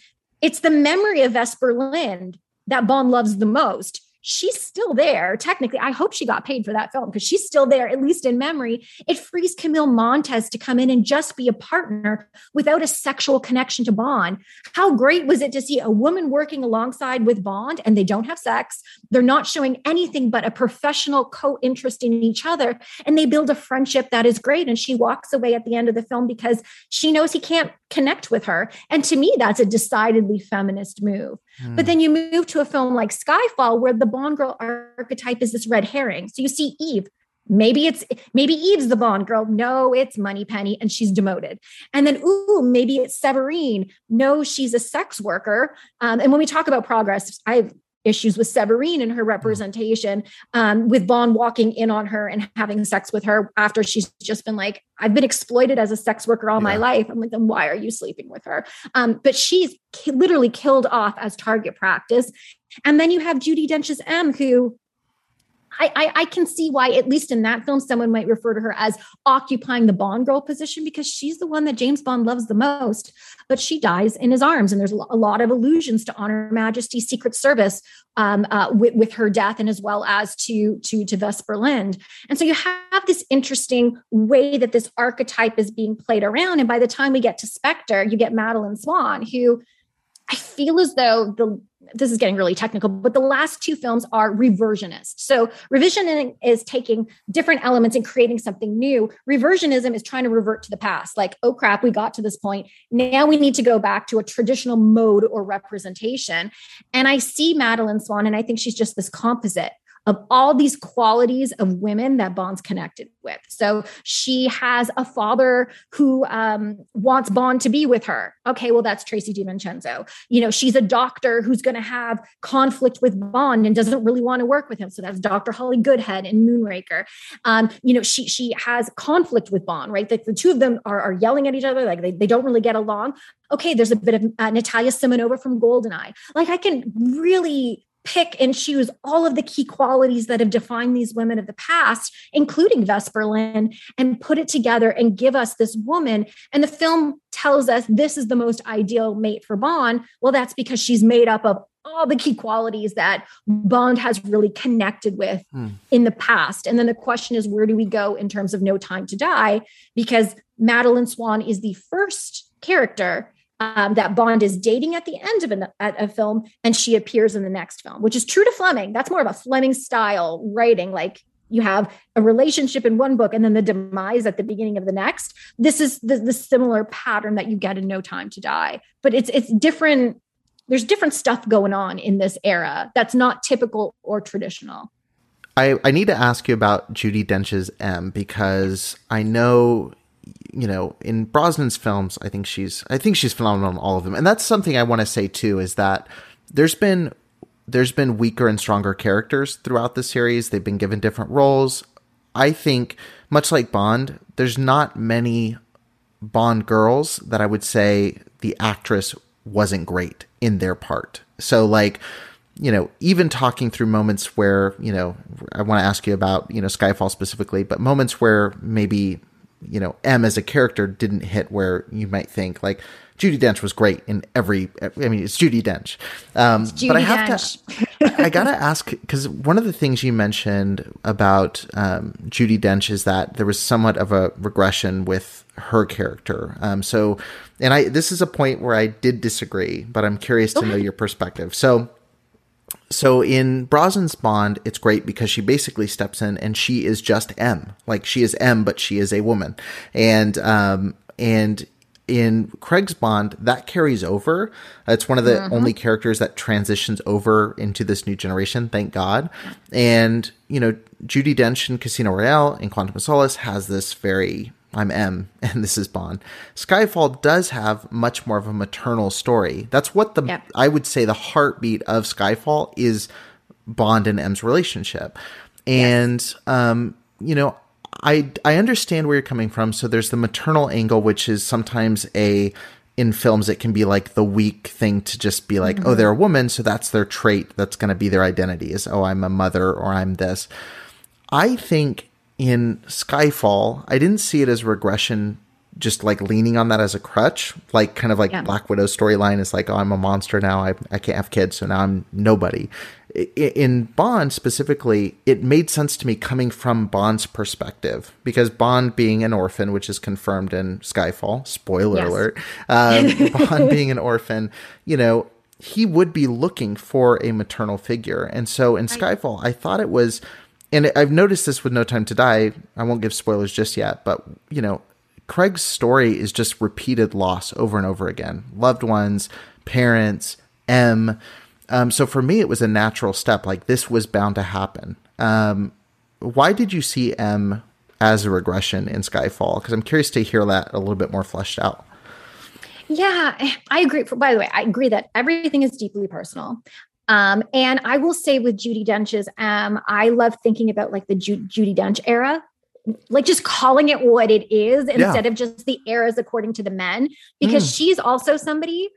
It's the memory of Vesper Lynd that Bond loves the most. She's still there. Technically, I hope she got paid for that film because she's still there, at least in memory. It frees Camille Montez to come in and just be a partner without a sexual connection to Bond. How great was it to see a woman working alongside with Bond and they don't have sex. They're not showing anything but a professional co-interest in each other. And they build a friendship that is great. And she walks away at the end of the film because she knows he can't connect with her. And to me, that's a decidedly feminist move. Mm. But then you move to a film like Skyfall, where the Bond girl archetype is this red herring. So you see Eve. Maybe it's maybe Eve's the Bond girl. No, it's Moneypenny, and she's demoted. And then, ooh, maybe it's Severine. No, she's a sex worker. Um, and when we talk about progress, I have issues with Severine and her representation, um, with Bond walking in on her and having sex with her after she's just been like, I've been exploited as a sex worker all yeah. my life. I'm like, then why are you sleeping with her? Um, but she's ki- literally killed off as target practice. And then you have Judi Dench's M, who I, I, I can see why, at least in that film, someone might refer to her as occupying the Bond girl position because she's the one that James Bond loves the most, but she dies in his arms. And there's a lot of allusions to On Her Majesty's Secret Service um, uh, with, with her death and as well as to, to, to Vesper Lynd. And so you have this interesting way that this archetype is being played around. And by the time we get to Spectre, you get Madeleine Swann, who I feel as though the this is getting really technical, but the last two films are reversionist. So revisionism is taking different elements and creating something new. Reversionism is trying to revert to the past. Like, oh crap, we got to this point. Now we need to go back to a traditional mode or representation. And I see Madeleine Swann, and I think she's just this composite of all these qualities of women that Bond's connected with. So she has a father who um, wants Bond to be with her. Okay, well, that's Tracy DiVincenzo. You know, she's a doctor who's going to have conflict with Bond and doesn't really want to work with him. So that's Doctor Holly Goodhead in Moonraker. Um, you know, she she has conflict with Bond, right? The, the two of them are, are yelling at each other. Like they, they don't really get along. Okay, there's a bit of uh, Natalia Simonova from Goldeneye. Like I can really pick and choose all of the key qualities that have defined these women of the past, including Vesper Lynd, and put it together and give us this woman. And the film tells us this is the most ideal mate for Bond. Well, that's because she's made up of all the key qualities that Bond has really connected with mm. in the past. And then the question is, where do we go in terms of No Time to Die? Because Madeleine Swann is the first character Um, that Bond is dating at the end of an, at a film, and she appears in the next film, which is true to Fleming. That's more of a Fleming style writing. Like you have a relationship in one book and then the demise at the beginning of the next. This is the, the similar pattern that you get in No Time to Die, but it's it's different. There's different stuff going on in this era that's not typical or traditional. I, I need to ask you about Judi Dench's M, because I know, you know, in Brosnan's films, I think she's, I think she's phenomenal in all of them. And that's something I want to say too, is that there's been, there's been weaker and stronger characters throughout the series. They've been given different roles. I think much like Bond, there's not many Bond girls that I would say the actress wasn't great in their part. So like, you know, even talking through moments where, you know, I want to ask you about, you know, Skyfall specifically, but moments where maybe, you know, M as a character didn't hit where you might think. Like Judi Dench was great in every, I mean, it's Judi Dench. Um, it's Judi but I have Dench. to, I gotta ask, because one of the things you mentioned about um, Judi Dench is that there was somewhat of a regression with her character. Um, so, and I, this is a point where I did disagree, but I'm curious to okay. know your perspective. So, So in Brosnan's Bond, it's great because she basically steps in and she is just M. Like she is M, but she is a woman. And um, and in Craig's Bond, that carries over. It's one of the mm-hmm. only characters that transitions over into this new generation, thank God. And, you know, Judi Dench in Casino Royale and Quantum of Solace has this very, I'm M and this is Bond. Skyfall does have much more of a maternal story. That's what the, yep. I would say the heartbeat of Skyfall is Bond and M's relationship. And, yes. um, you know, I, I understand where you're coming from. So there's the maternal angle, which is sometimes a, in films, it can be like the weak thing to just be like, mm-hmm. oh, they're a woman. So that's their trait. That's going to be their identity is, oh, I'm a mother or I'm this. I think in Skyfall, I didn't see it as regression, just like leaning on that as a crutch, like kind of like yeah. Black Widow's storyline is like, oh, I'm a monster now. I, I can't have kids. So now I'm nobody. In Bond specifically, it made sense to me coming from Bond's perspective, because Bond being an orphan, which is confirmed in Skyfall, spoiler yes. alert, um, Bond being an orphan, you know, he would be looking for a maternal figure. And so in Skyfall, I thought it was, and I've noticed this with No Time to Die, I won't give spoilers just yet, but, you know, Craig's story is just repeated loss over and over again. Loved ones, parents, M. Um, so for me, it was a natural step. Like, this was bound to happen. Um, why did you see M as a regression in Skyfall? Because I'm curious to hear that a little bit more fleshed out. Yeah, I agree. By the way, I agree that everything is deeply personal. Um, and I will say with Judi Dench's M, I love thinking about like the Ju- Judi Dench era. Like just calling it what it is instead yeah. of just the eras according to the men. Because mm. she's also somebody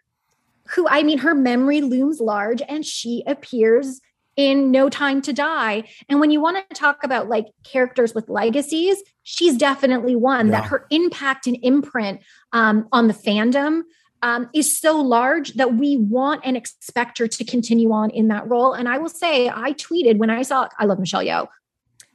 who, I mean, her memory looms large and she appears in No Time to Die. And when you want to talk about like characters with legacies, she's definitely one yeah. that her impact and imprint um, on the fandom um, is so large that we want and expect her to continue on in that role. And I will say, I tweeted when I saw, I love Michelle Yeoh.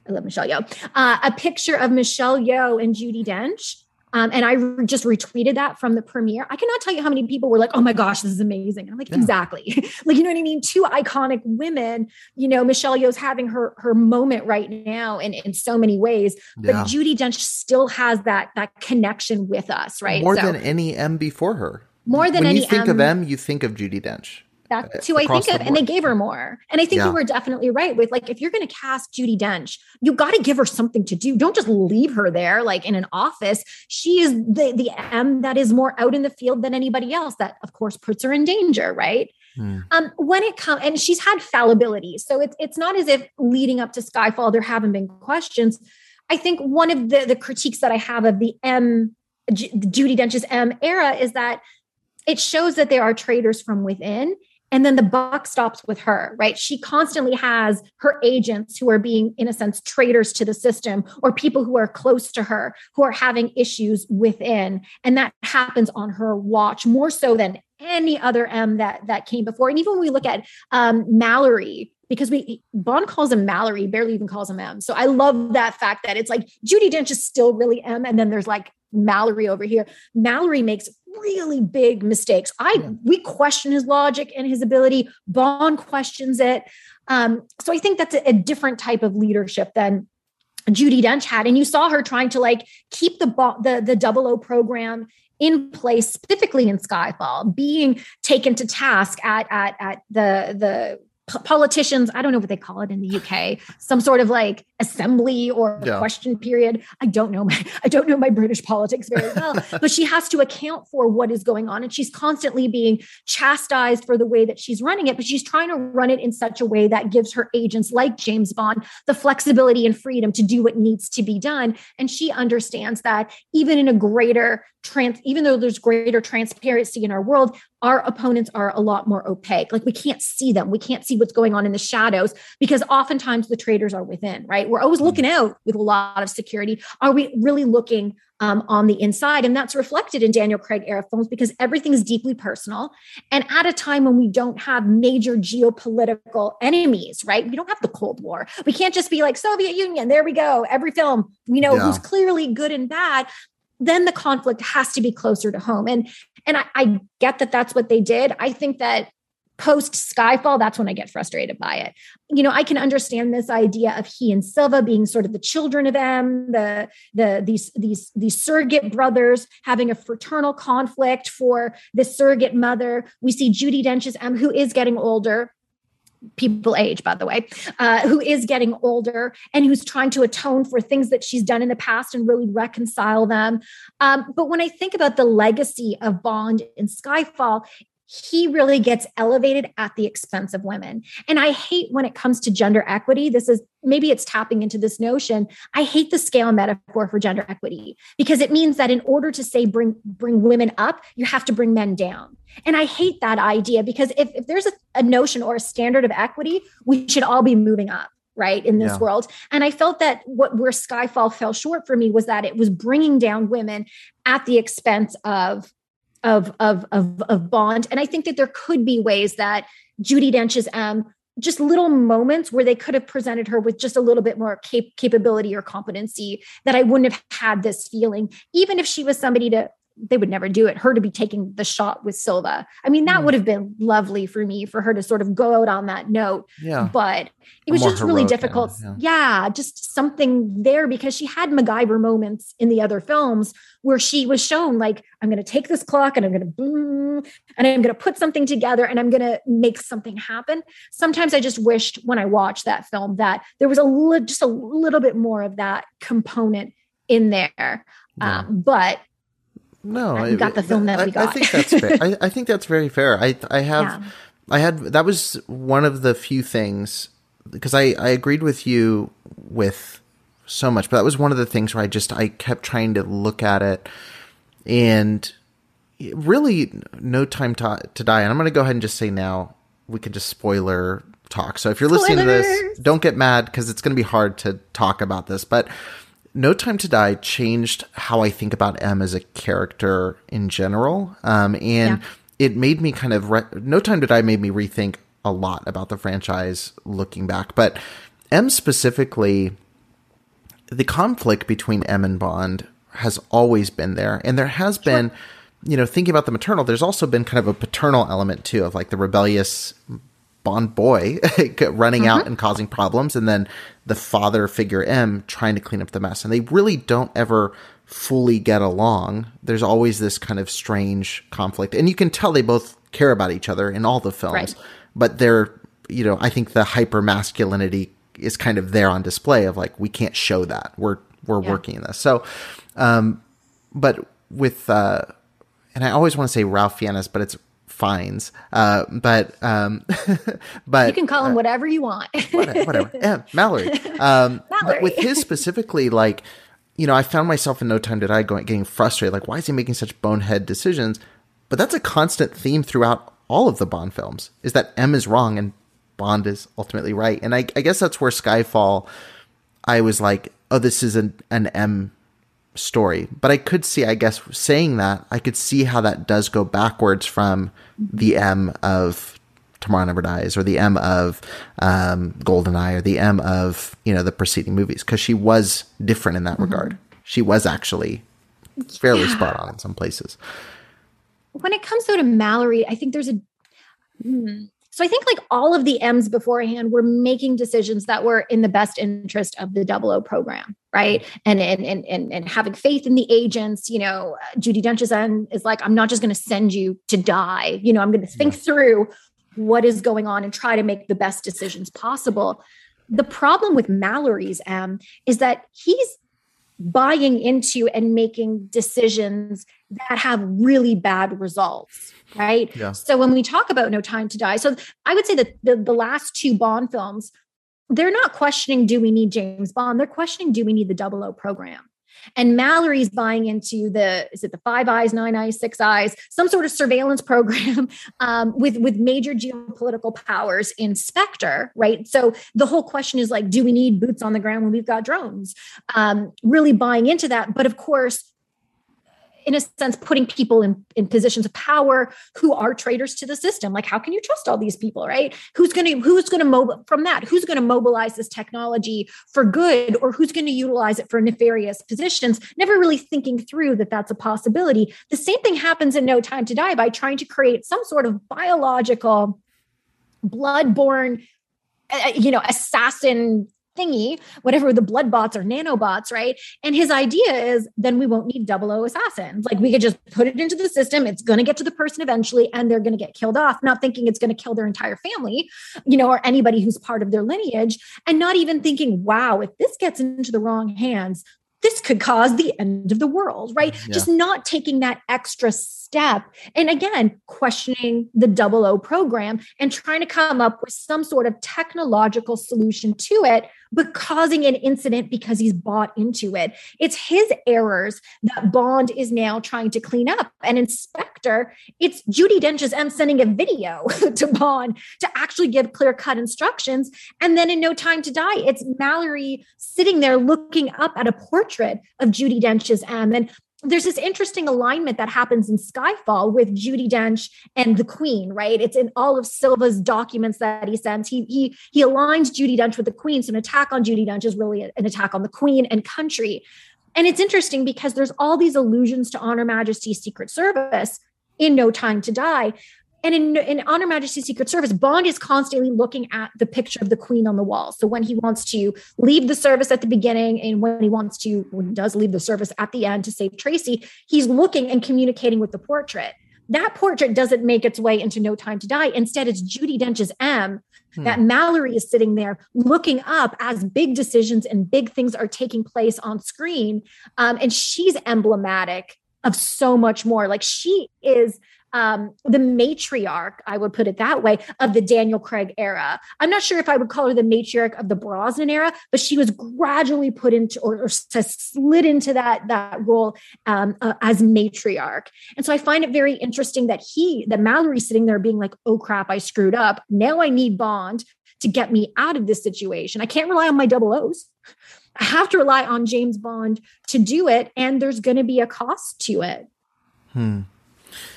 I love Michelle Yeoh, uh, a picture of Michelle Yeoh and Judi Dench. Um, and I re- just retweeted that from the premiere. I cannot tell you how many people were like, oh my gosh, this is amazing. And I'm like, yeah. exactly. Like, you know what I mean? Two iconic women, you know, Michelle Yeoh's having her, her moment right now in, in so many ways, yeah. but Judi Dench still has that, that connection with us, right? More so, than any M before her. More than when any M. When you think M, of M, you think of Judi Dench. That's who I think of. And they gave her more. And I think yeah. you were definitely right with like, if you're going to cast Judi Dench, you got to give her something to do. Don't just leave her there, like in an office. She is the, the M that is more out in the field than anybody else. That of course puts her in danger. Right. Mm. Um, when it comes, and she's had fallibility. So it's, it's not as if leading up to Skyfall, there haven't been questions. I think one of the, the critiques that I have of the M, J- Judi Dench's M era is that it shows that there are traitors from within. And then the buck stops with her, right? She constantly has her agents who are being, in a sense, traitors to the system, or people who are close to her who are having issues within. And that happens on her watch more so than any other M that, that came before. And even when we look at um, Mallory, because we Bond calls him Mallory, barely even calls him M. So I love that fact that it's like Judi Dench is still really M. And then there's like Mallory over here. Mallory makes really big mistakes. I yeah. we question his logic and his ability. Bond questions it. Um, so I think that's a, a different type of leadership than Judi Dench had. And you saw her trying to like keep the bo- the the double O program in place, specifically in Skyfall, being taken to task at at at the the p- politicians. I don't know what they call it in the U K. Some sort of like assembly or yeah. question period. I don't know. My, I don't know my British politics very well, but she has to account for what is going on. And she's constantly being chastised for the way that she's running it, but she's trying to run it in such a way that gives her agents like James Bond the flexibility and freedom to do what needs to be done. And she understands that even in a greater trans, even though there's greater transparency in our world, our opponents are a lot more opaque. Like we can't see them. We can't see what's going on in the shadows because oftentimes the traitors are within, right? We're always looking out with a lot of security. Are we really looking um, on the inside? And that's reflected in Daniel Craig era films because everything is deeply personal. And at a time when we don't have major geopolitical enemies, right? We don't have the Cold War. We can't just be like Soviet Union. There we go. Every film, we know yeah. who's clearly good and bad. Then the conflict has to be closer to home. And, and I, I get that that's what they did. I think that post Skyfall, that's when I get frustrated by it. You know, I can understand this idea of he and Silva being sort of the children of M, the the these these these surrogate brothers having a fraternal conflict for the surrogate mother. We see Judi Dench's M, who is getting older. People age, by the way, uh, who is getting older and who's trying to atone for things that she's done in the past and really reconcile them. Um, but when I think about the legacy of Bond in Skyfall, he really gets elevated at the expense of women. And I hate when it comes to gender equity. This is, maybe it's tapping into this notion. I hate the scale metaphor for gender equity because it means that in order to say, bring, bring women up, you have to bring men down. And I hate that idea because if, if there's a, a notion or a standard of equity, we should all be moving up, right, in this yeah. world. And I felt that what where Skyfall fell short for me was that it was bringing down women at the expense of Of, of, of, of Bond. And I think that there could be ways that Judi Dench's um, just little moments where they could have presented her with just a little bit more cap- capability or competency, that I wouldn't have had this feeling, even if she was somebody to, they would never do it, her to be taking the shot with Silva. I mean, that mm. would have been lovely for me, for her to sort of go out on that note. Yeah. But it was more just really difficult. Yeah. yeah. Just something there, because she had MacGyver moments in the other films where she was shown like, I'm going to take this clock and I'm going to boom and I'm going to put something together and I'm going to make something happen. Sometimes I just wished when I watched that film that there was a li- just a little bit more of that component in there. Yeah. Um, but No, I got the film that I, we got. I think that's fair. I, I think that's very fair. I I have, yeah. I had that was one of the few things, because I I agreed with you with so much, but that was one of the things where I just I kept trying to look at it, and really No Time to, to Die. And I'm going to go ahead and just say now we could just spoiler talk. So if you're Spoilers. listening to this, don't get mad because it's going to be hard to talk about this, but. No Time to Die changed how I think about M as a character in general. Um, and yeah. it made me kind of, re- No Time to Die made me rethink a lot about the franchise looking back. But M specifically, the conflict between M and Bond has always been there. And there has sure. been, you know, thinking about the maternal, there's also been kind of a paternal element too, of like the rebellious Bond boy running mm-hmm. out and causing problems, and then the father figure M trying to clean up the mess. And they really don't ever fully get along. There's always this kind of strange conflict. And you can tell they both care about each other in all the films, right. but they're, you know, I think the hyper masculinity is kind of there on display of like, we can't show that. We're, we're yeah. working in this. So, um, but with, uh, and I always want to say Ralph Fiennes, but it's Fines, uh, but um, but you can call him uh, whatever you want. whatever, whatever. Eh, Mallory. Um, Mallory. But with his specifically, like, you know, I found myself in No Time to Die going getting frustrated. Like, why is he making such bonehead decisions? But that's a constant theme throughout all of the Bond films: is that M is wrong and Bond is ultimately right. And I, I guess that's where Skyfall, I was like, oh, this is an, an M story. But I could see, I guess, saying that, I could see how that does go backwards from the M of Tomorrow Never Dies, or the M of um, Goldeneye, or the M of, you know, the preceding movies, because she was different in that mm-hmm. regard. She was actually fairly yeah. spot on in some places. When it comes though to Mallory, I think there's a hmm. so I think like all of the M's beforehand were making decisions that were in the best interest of the double O program, right? And and and and, and having faith in the agents. You know, Judi Dench's end is like, I'm not just going to send you to die. You know, I'm going to think yeah. through what is going on and try to make the best decisions possible. The problem with Mallory's M is that he's buying into and making decisions that have really bad results, right? Yeah. So when we talk about No Time to Die, so I would say that the, the last two Bond films, they're not questioning, do we need James Bond? They're questioning, do we need the double O program? And Mallory's buying into the, is it the five eyes, nine eyes, six eyes, some sort of surveillance program um, with, with major geopolitical powers in Spectre, right? So the whole question is like, do we need boots on the ground when we've got drones? Um, really buying into that. But of course, in a sense, putting people in, in positions of power who are traitors to the system. Like, how can you trust all these people, right? Who's going to, who's going to mob from that? Who's going to mobilize this technology for good, or who's going to utilize it for nefarious positions? Never really thinking through that that's a possibility. The same thing happens in No Time to Die by trying to create some sort of biological, bloodborne, uh, you know, assassin thingy, whatever, the blood bots or nanobots, right? And his idea is then we won't need double O assassins. Like, we could just put it into the system. It's going to get to the person eventually, and they're going to get killed off, not thinking it's going to kill their entire family, you know, or anybody who's part of their lineage, and not even thinking, wow, if this gets into the wrong hands, this could cause the end of the world, right? Yeah. Just not taking that extra step. And again, questioning the double O program and trying to come up with some sort of technological solution to it, but causing an incident because he's bought into it. It's his errors that Bond is now trying to clean up. And in Spectre, it's Judi Dench's M sending a video to Bond to actually give clear-cut instructions. And then in No Time to Die, it's Mallory sitting there looking up at a portrait of Judi Dench's M. And there's this interesting alignment that happens in Skyfall with Judi Dench and the Queen, right? It's in all of Silva's documents that he sends. He he he aligns Judi Dench with the Queen. So an attack on Judi Dench is really an attack on the Queen and country. And it's interesting because there's all these allusions to On Her Majesty's Secret Service in No Time to Die. And in, in On Her Majesty's Secret Service, Bond is constantly looking at the picture of the Queen on the wall. So when he wants to leave the service at the beginning and when he wants to, when he does leave the service at the end to save Tracy, he's looking and communicating with the portrait. That portrait doesn't make its way into No Time to Die. Instead, it's Judi Dench's M hmm. that Mallory is sitting there looking up as big decisions and big things are taking place on screen. Um, and she's emblematic of so much more. Like she is... Um, the matriarch, I would put it that way, of the Daniel Craig era. I'm not sure if I would call her the matriarch of the Brosnan era, but she was gradually put into or, or slid into that, that role um, uh, as matriarch. And so I find it very interesting that he, that Mallory's sitting there being like, oh crap, I screwed up. Now I need Bond to get me out of this situation. I can't rely on my double O's. I have to rely on James Bond to do it. And there's going to be a cost to it. Hmm.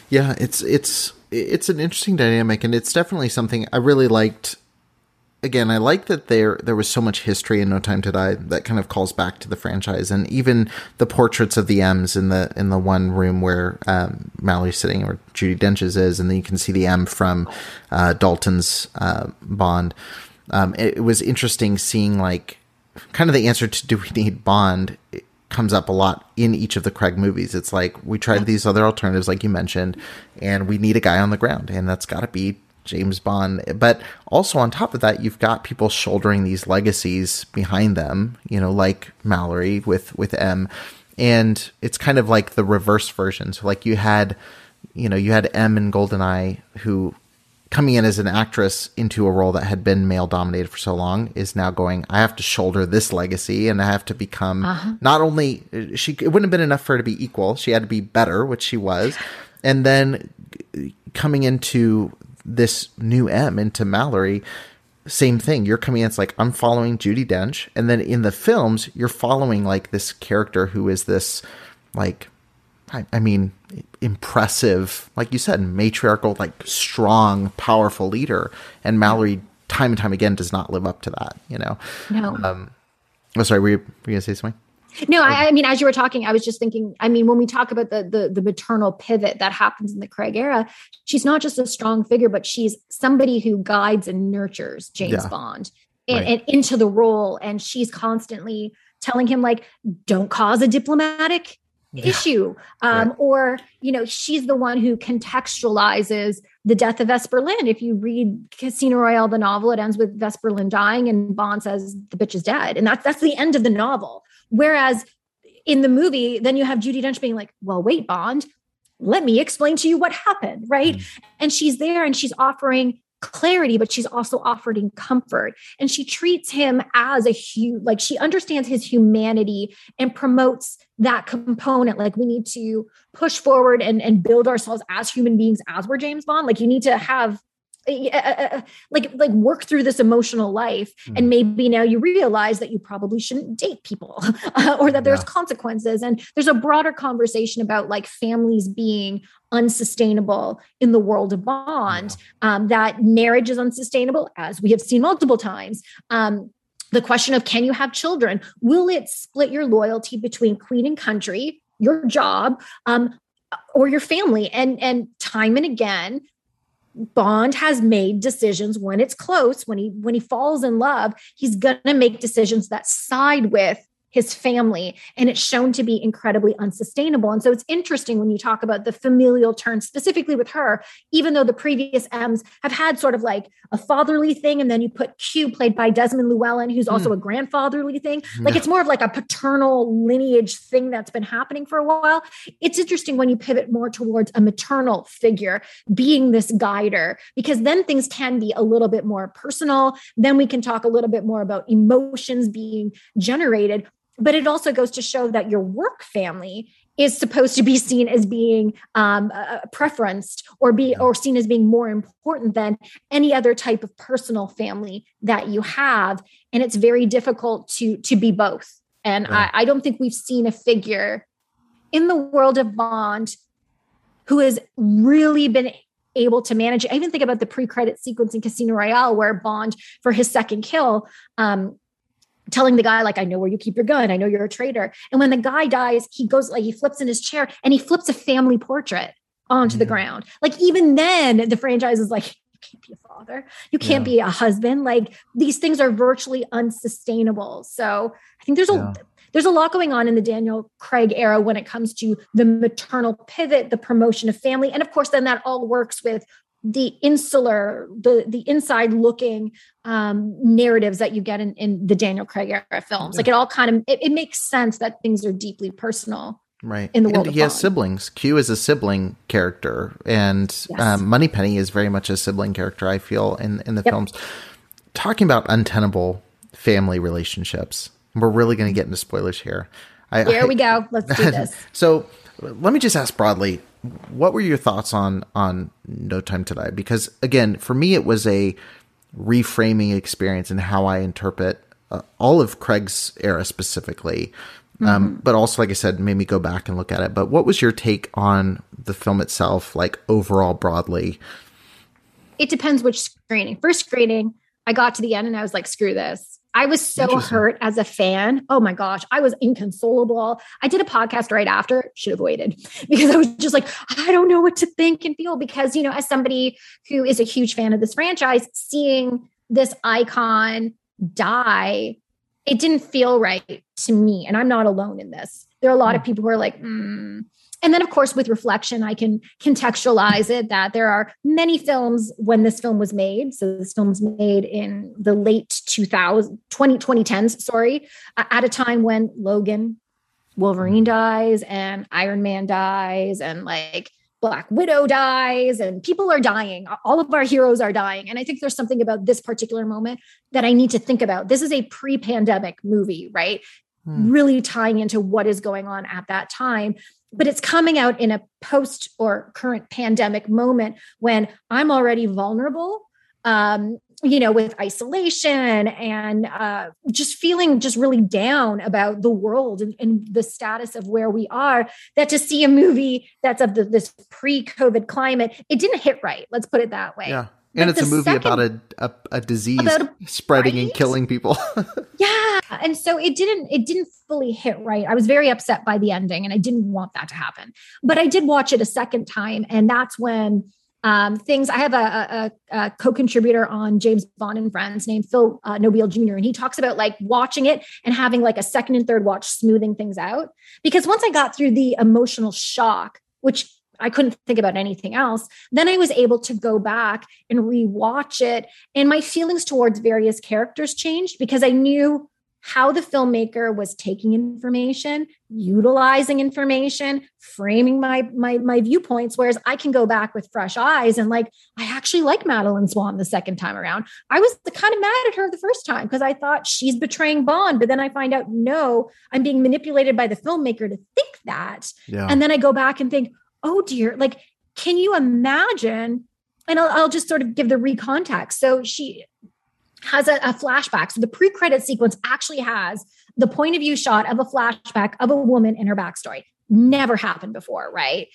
Yeah, it's it's it's an interesting dynamic, and it's definitely something I really liked. Again, I like that there there was so much history in No Time to Die that kind of calls back to the franchise, and even the portraits of the M's in the in the one room where um, Mallory's sitting, or Judi Dench's is, and then you can see the M from uh, Dalton's uh, Bond. Um, it, it was interesting seeing like kind of the answer to do we need Bond. It, comes up a lot in each of the Craig movies. It's like, we tried these other alternatives, like you mentioned, and we need a guy on the ground, and that's got to be James Bond. But also on top of that, you've got people shouldering these legacies behind them, you know, like Mallory with, with M, and it's kind of like the reverse version. So like you had, you know, you had M in Goldeneye, who coming in as an actress into a role that had been male dominated for so long is now going, I have to shoulder this legacy, and I have to become uh-huh. not only she, it wouldn't have been enough for her to be equal. She had to be better, which she was. And then coming into this new M, into Mallory, same thing. You're coming in, it's like, I'm following Judi Dench. And then in the films, you're following like this character who is this like, I, I mean, impressive, like you said, matriarchal, like strong, powerful leader. And Mallory, time and time again, does not live up to that, you know? No. Um, oh, sorry, were you, were you going to say something? No, I, I mean, as you were talking, I was just thinking, I mean, when we talk about the, the the maternal pivot that happens in the Craig era, she's not just a strong figure, but she's somebody who guides and nurtures James yeah. Bond and, right. and into the role. And she's constantly telling him, like, don't cause a diplomatic issue. Um, right. Or, you know, she's the one who contextualizes the death of Vesper Lynd. If you read Casino Royale, the novel, it ends with Vesper Lynd dying and Bond says the bitch is dead. And that's, that's the end of the novel. Whereas in the movie, then you have Judi Dench being like, well, wait, Bond, let me explain to you what happened. Right. Mm-hmm. And she's there and she's offering clarity, but she's also offering comfort. And she treats him as a huge, like she understands his humanity and promotes that component. Like we need to push forward and, and build ourselves as human beings, as we're James Bond. Like you need to have a, a, a, like, like work through this emotional life. Mm. And maybe now you realize that you probably shouldn't date people uh, or that there's yeah. consequences. And there's a broader conversation about like families being unsustainable in the world of Bond, um, that marriage is unsustainable, as we have seen multiple times. Um, the question of, can you have children? Will it split your loyalty between Queen and country, your job, um, or your family? And, and time and again, Bond has made decisions when it's close, when he, when he falls in love, he's going to make decisions that side with his family, and it's shown to be incredibly unsustainable. And so it's interesting when you talk about the familial turn specifically with her, even though the previous M's have had sort of like a fatherly thing. And then you put Q, played by Desmond Llewellyn, who's also mm. a grandfatherly thing. Like no. It's more of like a paternal lineage thing that's been happening for a while. It's interesting when you pivot more towards a maternal figure being this guider, because then things can be a little bit more personal. Then we can talk a little bit more about emotions being generated. But it also goes to show that your work family is supposed to be seen as being um, uh, preferenced or be or seen as being more important than any other type of personal family that you have. And it's very difficult to, to be both. And right. I, I don't think we've seen a figure in the world of Bond who has really been able to manage it. I even think about the pre-credit sequence in Casino Royale where Bond, for his second kill, um, telling the guy, like, I know where you keep your gun. I know you're a traitor. And when the guy dies, he goes, like, he flips in his chair and he flips a family portrait onto mm-hmm. the ground. Like, even then the franchise is like, you can't be a father. You can't yeah. be a husband. Like, these things are virtually unsustainable. So I think there's a, yeah. there's a lot going on in the Daniel Craig era when it comes to the maternal pivot, the promotion of family. And of course, then that all works with the insular, the the inside looking um, narratives that you get in, in the Daniel Craig era films. Yeah. Like, it all kind of, it, it makes sense that things are deeply personal. Right. In the world and of he Bond. Has siblings. Q is a sibling character, and yes. um, Moneypenny is very much a sibling character, I feel, in, in the yep. films. Talking about untenable family relationships, we're really going to get into spoilers here. I, here I, we go. Let's do this. So let me just ask broadly, what were your thoughts on on No Time to Die? Because, again, for me, it was a reframing experience in how I interpret uh, all of Craig's era specifically. Mm-hmm. Um, but also, like I said, made me go back and look at it. But what was your take on the film itself, like overall broadly? It depends which screening. First screening, I got to the end and I was like, screw this. I was so hurt as a fan. Oh my gosh. I was inconsolable. I did a podcast right after, should have waited, because I was just like, I don't know what to think and feel, because, you know, as somebody who is a huge fan of this franchise, seeing this icon die, it didn't feel right to me. And I'm not alone in this. There are a lot of people who are like, hmm. And then, of course, with reflection, I can contextualize it that there are many films when this film was made. So this film was made in the late two thousands, twenty, twenty tens, sorry, at a time when Logan, Wolverine dies, and Iron Man dies, and like Black Widow dies, and people are dying. All of our heroes are dying. And I think there's something about this particular moment that I need to think about. This is a pre-pandemic movie, right? Hmm. Really tying into what is going on at that time. But it's coming out in a post or current pandemic moment when I'm already vulnerable, um, you know, with isolation and uh, just feeling just really down about the world and, and the status of where we are, that to see a movie that's of the, this pre-COVID climate, it didn't hit right. Let's put it that way. Yeah. And but it's a movie second, about a, a, a disease a, spreading right? and killing people. Yeah. And so it didn't, it didn't fully hit right. I was very upset by the ending and I didn't want that to happen, but I did watch it a second time. And that's when um, things, I have a, a, a co-contributor on James Bond and Friends named Phil uh, Nobile Junior And he talks about like watching it and having like a second and third watch, smoothing things out. Because once I got through the emotional shock, which I couldn't think about anything else, then I was able to go back and rewatch it. And my feelings towards various characters changed because I knew how the filmmaker was taking information, utilizing information, framing my, my, my viewpoints, whereas I can go back with fresh eyes and like, I actually like Madeleine Swann the second time around. I was kind of mad at her the first time because I thought she's betraying Bond, but then I find out, no, I'm being manipulated by the filmmaker to think that. Yeah. And then I go back and think, oh dear, like, can you imagine? And I'll, I'll just sort of give the recontext. So she has a, a flashback. So the pre-credit sequence actually has the point of view shot of a flashback of a woman in her backstory. Never happened before, right?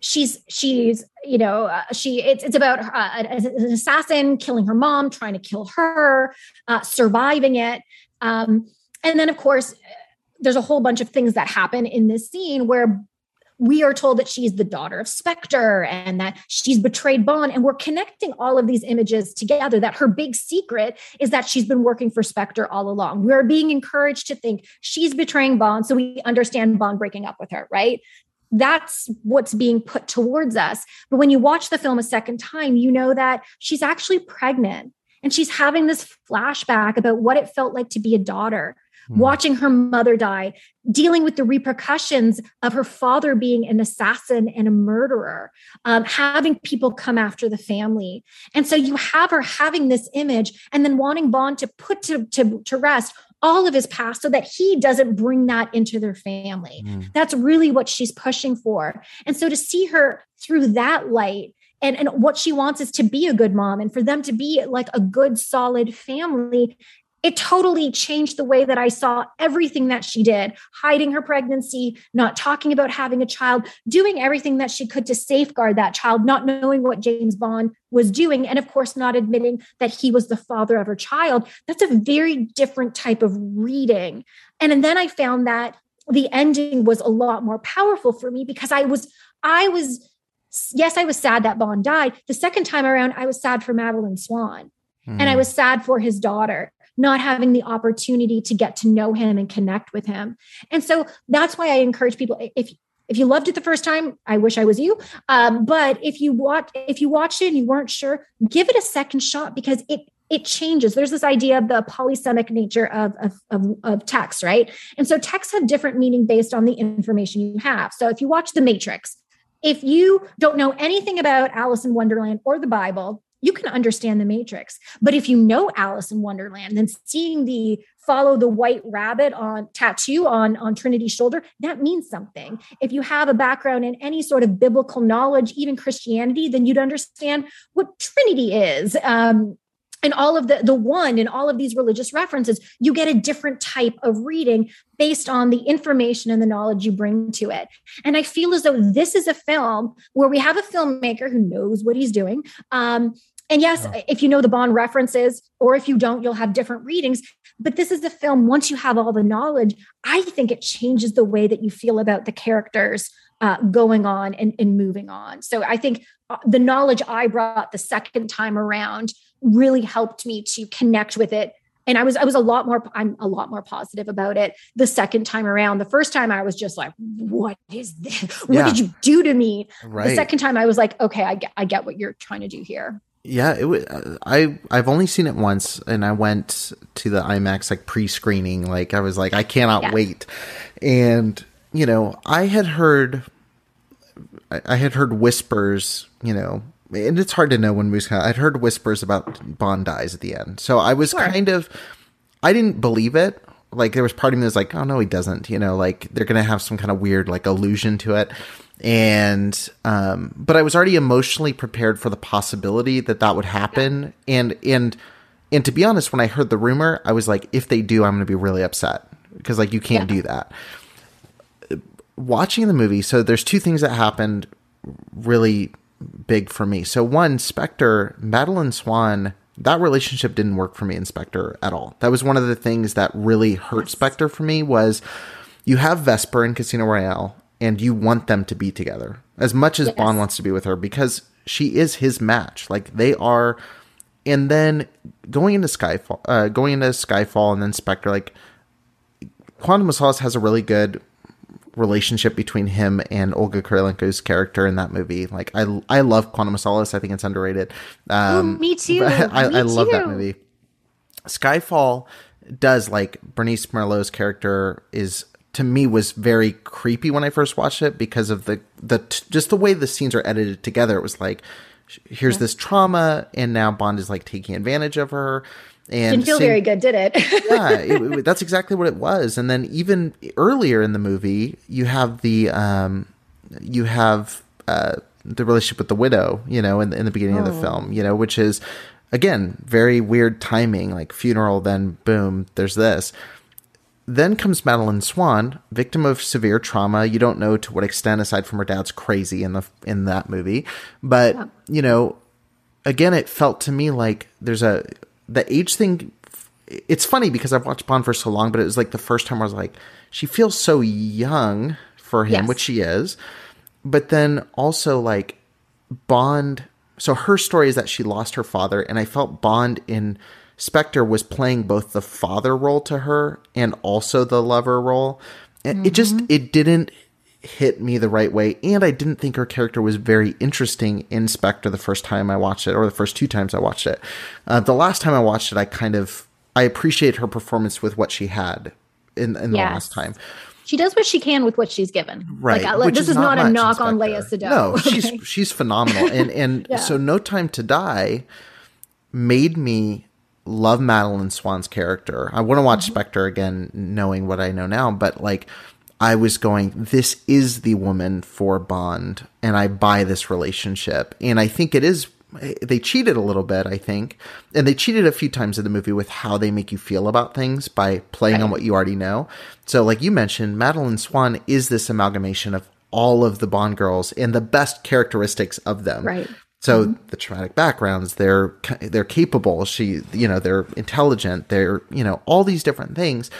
She's, she's, you know, uh, she, it's, it's about uh, an, an assassin killing her mom, trying to kill her, uh, surviving it. Um, and then of course, there's a whole bunch of things that happen in this scene where we are told that she's the daughter of Spectre and that she's betrayed Bond. And we're connecting all of these images together, that her big secret is that she's been working for Spectre all along. We're being encouraged to think she's betraying Bond, so we understand Bond breaking up with her, right? That's what's being put towards us. But when you watch the film a second time, you know that she's actually pregnant and she's having this flashback about what it felt like to be a daughter, watching her mother die, dealing with the repercussions of her father being an assassin and a murderer, um, having people come after the family. And so you have her having this image and then wanting Bond to put to, to, to rest all of his past so that he doesn't bring that into their family. Mm. That's really what she's pushing for. And so to see her through that light, And, and what she wants is to be a good mom and for them to be like a good, solid family. It totally changed the way that I saw everything that she did, hiding her pregnancy, not talking about having a child, doing everything that she could to safeguard that child, not knowing what James Bond was doing. And of course, not admitting that he was the father of her child. That's a very different type of reading. And, and then I found that the ending was a lot more powerful for me because I was, I was, yes, I was sad that Bond died. The second time around, I was sad for Madeleine Swann. Mm. And I was sad for his daughter, not having the opportunity to get to know him and connect with him. And so that's why I encourage people, if if you loved it the first time, I wish I was you. Um, but if you watch, if you watched it and you weren't sure, give it a second shot because it it changes. There's this idea of the polysemic nature of, of, of, of texts, right? And so texts have different meaning based on the information you have. So if you watch The Matrix, if you don't know anything about Alice in Wonderland or the Bible, you can understand The Matrix. But if you know Alice in Wonderland, then seeing the follow the white rabbit on tattoo on, on Trinity's shoulder, that means something. If you have a background in any sort of biblical knowledge, even Christianity, then you'd understand what Trinity is. Um, and all of the, the one and all of these religious references, you get a different type of reading based on the information and the knowledge you bring to it. And I feel as though this is a film where we have a filmmaker who knows what he's doing. Um, And yes, oh. if you know the Bond references, or if you don't, you'll have different readings. But this is the film, once you have all the knowledge, I think it changes the way that you feel about the characters uh, going on and, and moving on. So I think the knowledge I brought the second time around really helped me to connect with it. And I was, I was a lot more, I'm a lot more positive about it the second time around. The first time I was just like, what is this? What yeah. did you do to me? Right. The second time I was like, okay, I get, I get what you're trying to do here. Yeah, it was. I I've only seen it once, and I went to the IMAX like pre-screening. Like I was like, I cannot yeah. wait. And you know, I had heard, I had heard whispers. You know, and it's hard to know when movies come out. I'd heard whispers about Bond dies at the end, so I was sure. kind of, I didn't believe it. Like there was part of me that was like, oh no, he doesn't. You know, like they're gonna have some kind of weird like allusion to it. And, um, but I was already emotionally prepared for the possibility that that would happen. And, and, and to be honest, when I heard the rumor, I was like, if they do, I'm going to be really upset because like, you can't yeah. do that. Watching the movie. So there's two things that happened really big for me. So one, Spectre, Madeleine Swann, that relationship didn't work for me in Spectre at all. That was one of the things that really hurt yes. Spectre for me was you have Vesper in Casino Royale. And you want them to be together as much as yes. Bond wants to be with her because she is his match. Like they are. And then going into Skyfall, uh, going into Skyfall and then Spectre, like Quantum of Solace has a really good relationship between him and Olga Kurylenko's character in that movie. Like I, I love Quantum of Solace. I think it's underrated. Um, Ooh, me too. I, me I love too. that movie. Skyfall does like Bernice Merlot's character is, to me was very creepy when I first watched it because of the, the, t- just the way the scenes are edited together. It was like, here's yeah. this trauma. And now Bond is like taking advantage of her and didn't feel same, very good. Did it? yeah, it, it, that's exactly what it was. And then even earlier in the movie, you have the, um, you have, uh, the relationship with the widow, you know, in, in the beginning oh. of the film, you know, which is again, very weird timing, like funeral, then boom, there's this. Then comes Madeleine Swann, victim of severe trauma. You don't know to what extent, aside from her dad's crazy in the in that movie. But, yeah. you know, again, it felt to me like there's a – the age thing – it's funny because I've watched Bond for so long, but it was like the first time I was like, she feels so young for him, yes. which she is. but then also like Bond. So her story is that she lost her father, and I felt Bond in Spectre was playing both the father role to her and also the lover role. And mm-hmm. it just, it didn't hit me the right way. And I didn't think her character was very interesting in Spectre the first time I watched it, or the first two times I watched it. Uh, the last time I watched it, I kind of, I appreciate her performance with what she had in, in yes. the last time. She does what she can with what she's given. Right. Like, I, this is, is not, not a knock on Leia Sado. No, okay? she's she's phenomenal. And and yeah. so No Time to Die made me love Madeleine Swann's character. I want to watch mm-hmm. Spectre again, knowing what I know now. But like, I was going, this is the woman for Bond, and I buy this relationship. And I think it is, they cheated a little bit, I think. And they cheated a few times in the movie with how they make you feel about things by playing right. on what you already know. So like you mentioned, Madeleine Swann is this amalgamation of all of the Bond girls and the best characteristics of them. Right. So mm-hmm. the traumatic backgrounds, they're they're capable, she, you know, they're intelligent, they're, you know, all these different things.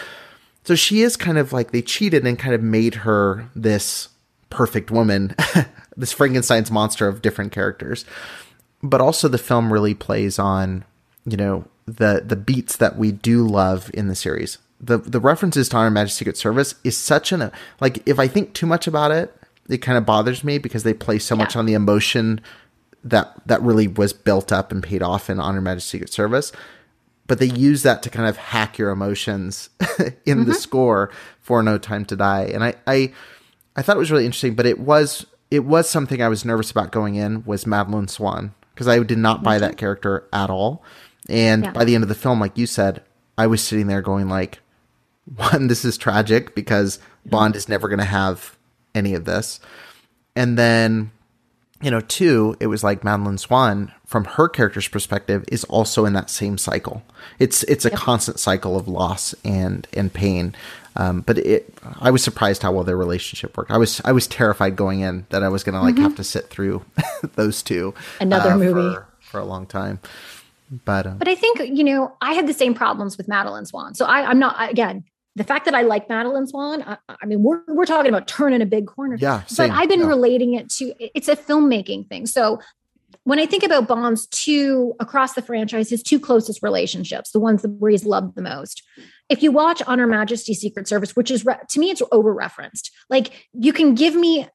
So she is kind of like, they cheated and kind of made her this perfect woman, this Frankenstein's monster of different characters. But also the film really plays on, you know, the the beats that we do love in the series. The the references to On Her Majesty's Secret Service is such an, like, if I think too much about it, it kind of bothers me because they play so yeah. much on the emotion that that really was built up and paid off in On Her Majesty's Secret Service. But they use that to kind of hack your emotions in mm-hmm. the score for No Time to Die. And I, I I thought it was really interesting, but it was it was something I was nervous about going in, was Madeleine Swann, because I did not buy that character at all. And yeah. by the end of the film, like you said, I was sitting there going like, one, this is tragic because Bond is never going to have any of this. And then, you know, two, it was like Madeleine Swann, from her character's perspective, is also in that same cycle. It's it's a yep. constant cycle of loss and and pain. Um, but it, I was surprised how well their relationship worked. I was I was terrified going in that I was going to like mm-hmm. have to sit through those two another uh, movie for, for a long time. But um, but I think, you know, I had the same problems with Madeleine Swann. So I, I'm not, again, the fact that I like Madeleine Swann, I, I mean, we're we're talking about turning a big corner. Yeah, same. But I've been yeah. relating it to, it's a filmmaking thing. So when I think about Bond's two, across the franchise, his two closest relationships, the ones where he's loved the most, if you watch On Her Majesty's Secret Service, which is, to me, it's over-referenced. Like, you can give me,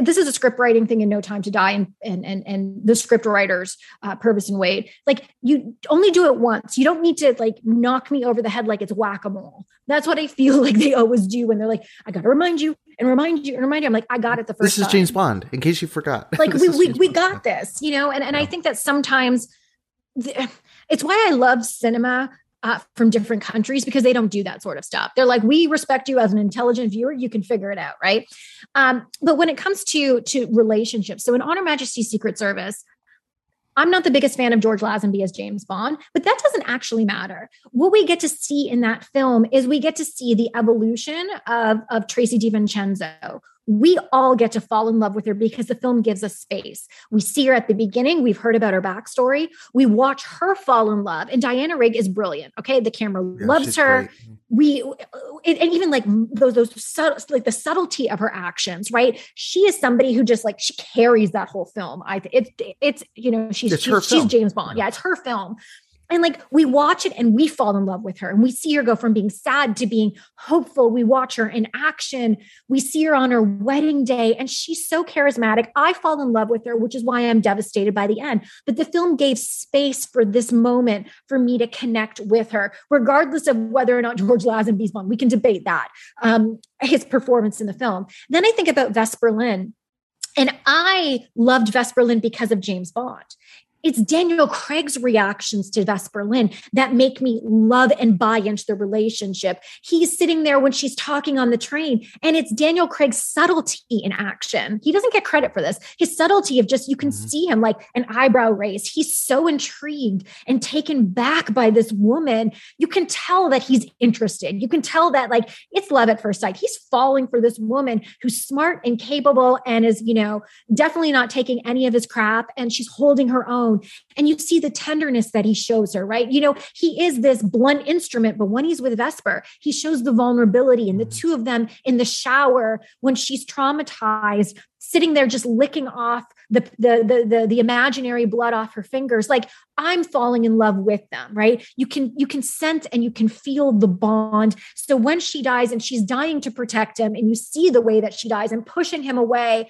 this is a script writing thing in No Time to Die, and and and, and the script writers, uh, Purvis and Wade, like, you only do it once. You don't need to like knock me over the head like it's whack-a-mole. That's what I feel like they always do when they're like, I got to remind you and remind you and remind you. I'm like, I got it the first time. This is time. James Bond, in case you forgot. Like, we we, we got this, you know? And, and yeah. I think that sometimes, th- it's why I love cinema Uh, from different countries, because they don't do that sort of stuff. They're like, we respect you as an intelligent viewer. You can figure it out. Right. Um, but when it comes to, to relationships, so in On Her Majesty's Secret Service, I'm not the biggest fan of George Lazenby as James Bond, but that doesn't actually matter. What we get to see in that film is we get to see the evolution of, of Tracy DiVincenzo. We all get to fall in love with her because the film gives us space. We see her at the beginning. We've heard about her backstory. We watch her fall in love. And Diana Rigg is brilliant. Okay. The camera yeah, loves her. Great. We, and even like those, those subtle, like the subtlety of her actions, right? She is somebody who just like, she carries that whole film. I think it, it's, you know, she's, it's she's, she's James Bond. Yeah. It's her film. And like, we watch it and we fall in love with her, and we see her go from being sad to being hopeful. We watch her in action. We see her on her wedding day, and she's so charismatic. I fall in love with her, which is why I'm devastated by the end. But the film gave space for this moment for me to connect with her, regardless of whether or not George Lazenby's Bond. We can debate that, um, his performance in the film. Then I think about Vesper Lynd, and I loved Vesper Lynd because of James Bond. It's Daniel Craig's reactions to Vesper Lynd that make me love and buy into the relationship. He's sitting there when she's talking on the train, and it's Daniel Craig's subtlety in action. He doesn't get credit for this. His subtlety of just, you can mm-hmm. see him like an eyebrow raise. He's so intrigued and taken back by this woman. You can tell that he's interested. You can tell that like it's love at first sight. He's falling for this woman who's smart and capable and is, you know, definitely not taking any of his crap, and she's holding her own. And you see the tenderness that he shows her, right? You know, he is this blunt instrument, but when he's with Vesper, he shows the vulnerability, and the two of them in the shower when she's traumatized sitting there just licking off the, the, the, the, the imaginary blood off her fingers. Like, I'm falling in love with them, right? You can, you can sense and you can feel the bond. So when she dies and she's dying to protect him, and you see the way that she dies and pushing him away,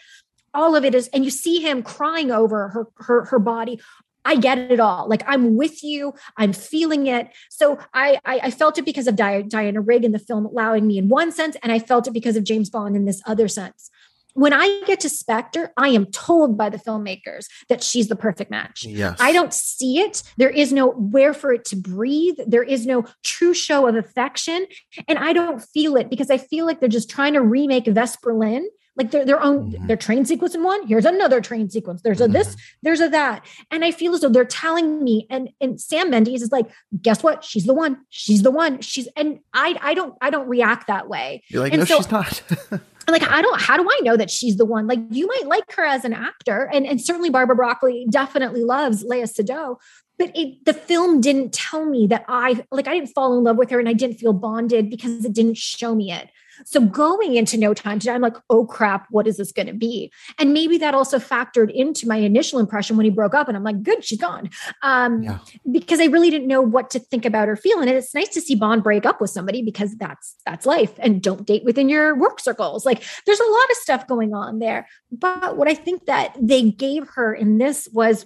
all of it is, and you see him crying over her, her, her body. I get it all. Like, I'm with you. I'm feeling it. So I, I, I felt it because of Di- Diana Rigg in the film, allowing me in one sense, and I felt it because of James Bond in this other sense. When I get to Spectre, I am told by the filmmakers that she's the perfect match. Yes. I don't see it. There is nowhere for it to breathe. There is no true show of affection. And I don't feel it because I feel like they're just trying to remake Vesper Lynd. Like their, their own, mm-hmm. their train sequence in one, here's another train sequence. There's mm-hmm. a this, there's a that. And I feel as though they're telling me, and, and Sam Mendes is like, guess what? She's the one, she's the one. She's, and I, I don't, I don't react that way. You're like, and no, so, she's not. I'm like, I don't, how do I know that she's the one? Like, you might like her as an actor. And, and certainly Barbara Broccoli definitely loves Lea Seydoux, but it, the film didn't tell me that I, like, I didn't fall in love with her and I didn't feel bonded because it didn't show me it. So going into No Time to Die, I'm like, oh crap, what is this going to be? And maybe that also factored into my initial impression when he broke up, and I'm like, good, she's gone. Um, yeah. Because I really didn't know what to think about or feel. And it's nice to see Bond break up with somebody because that's, that's life, and don't date within your work circles. Like, there's a lot of stuff going on there. But what I think that they gave her in this was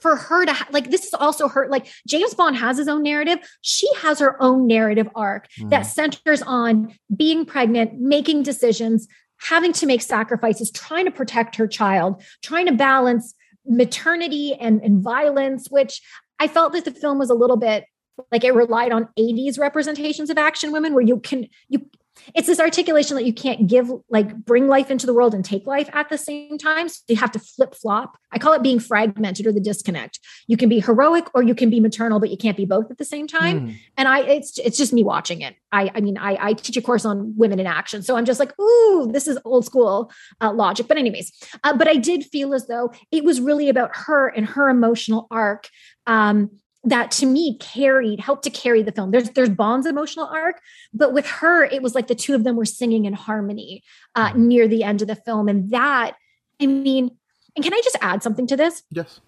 for her to, like, this is also her, like, James Bond has his own narrative. She has her own narrative arc mm. that centers on being pregnant, making decisions, having to make sacrifices, trying to protect her child, trying to balance maternity and, and violence, which I felt that the film was a little bit like it relied on eighties representations of action women, where you can, you, it's this articulation that you can't give, like, bring life into the world and take life at the same time. So you have to flip flop. I call it being fragmented, or the disconnect. You can be heroic or you can be maternal, but you can't be both at the same time. Mm. And I, it's, it's just me watching it. I, I mean, I, I teach a course on women in action, so I'm just like, ooh, this is old school uh, logic. But anyways, uh, but I did feel as though it was really about her and her emotional arc. Um, that to me carried, helped to carry the film. There's, there's Bond's emotional arc, but with her, it was like the two of them were singing in harmony uh, near the end of the film. And that, I mean, and can I just add something to this? Yes.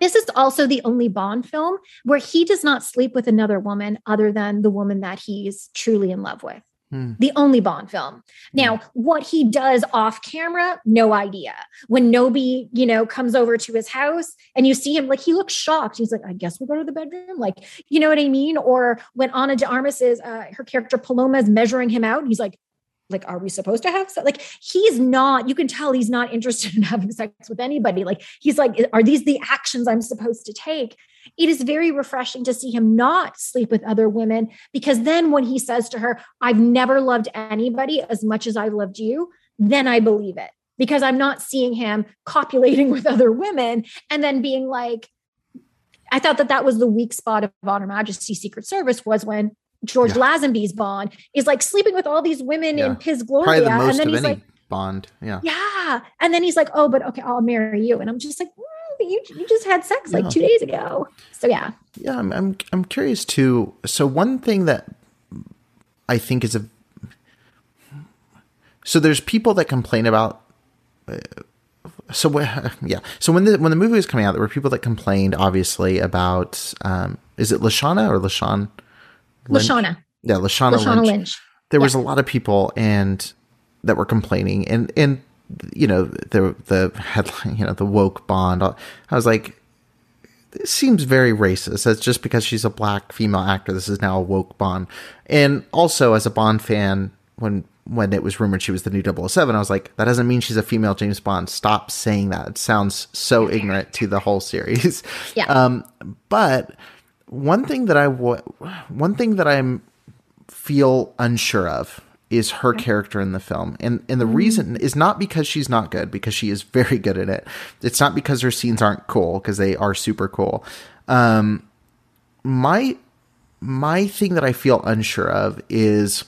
This is also the only Bond film where he does not sleep with another woman other than the woman that he's truly in love with. The only Bond film. Now, what he does off camera, no idea. When Nobi, you know, comes over to his house and you see him, like, he looks shocked. He's like, I guess we'll go to the bedroom. Like, you know what I mean? Or when Ana de Armas is, uh, her character Paloma is measuring him out. And he's like, like, are we supposed to have sex? Like, he's not, you can tell he's not interested in having sex with anybody. Like, he's like, are these the actions I'm supposed to take? It is very refreshing to see him not sleep with other women, because then when he says to her, I've never loved anybody as much as I loved you, then I believe it, because I'm not seeing him copulating with other women and then being like, I thought that that was the weak spot of On Her Majesty's Secret Service, was when George yeah. Lazenby's Bond is like sleeping with all these women yeah. in Piz Gloria. The and then he's like, Bond. Yeah. Yeah. And then he's like, oh, but okay, I'll marry you. And I'm just like, You, you just had sex like yeah. two days ago. So yeah. Yeah. I'm, I'm, I'm curious too. So one thing that I think is a, so there's people that complain about, uh, so uh, yeah. So when the, when the movie was coming out, there were people that complained obviously about, um, is it Lashana or Lashan? Lynch? Lashana. Yeah. Lashana, Lashana Lynch. Lynch. There yeah. was a lot of people and that were complaining and, and, you know, the the headline, you know, the woke Bond. I was like, this seems very racist. That's just because she's a black female actor. This is now a woke Bond. And also as a Bond fan, when when it was rumored she was the new double oh seven, I was like, that doesn't mean she's a female James Bond. Stop saying that. It sounds so ignorant to the whole series. Yeah. Um, but one thing that I w- one thing that I'm feel unsure of is her character in the film. And and the mm-hmm. reason is not because she's not good, because she is very good at it. It's not because her scenes aren't cool, because they are super cool. Um, my my thing that I feel unsure of is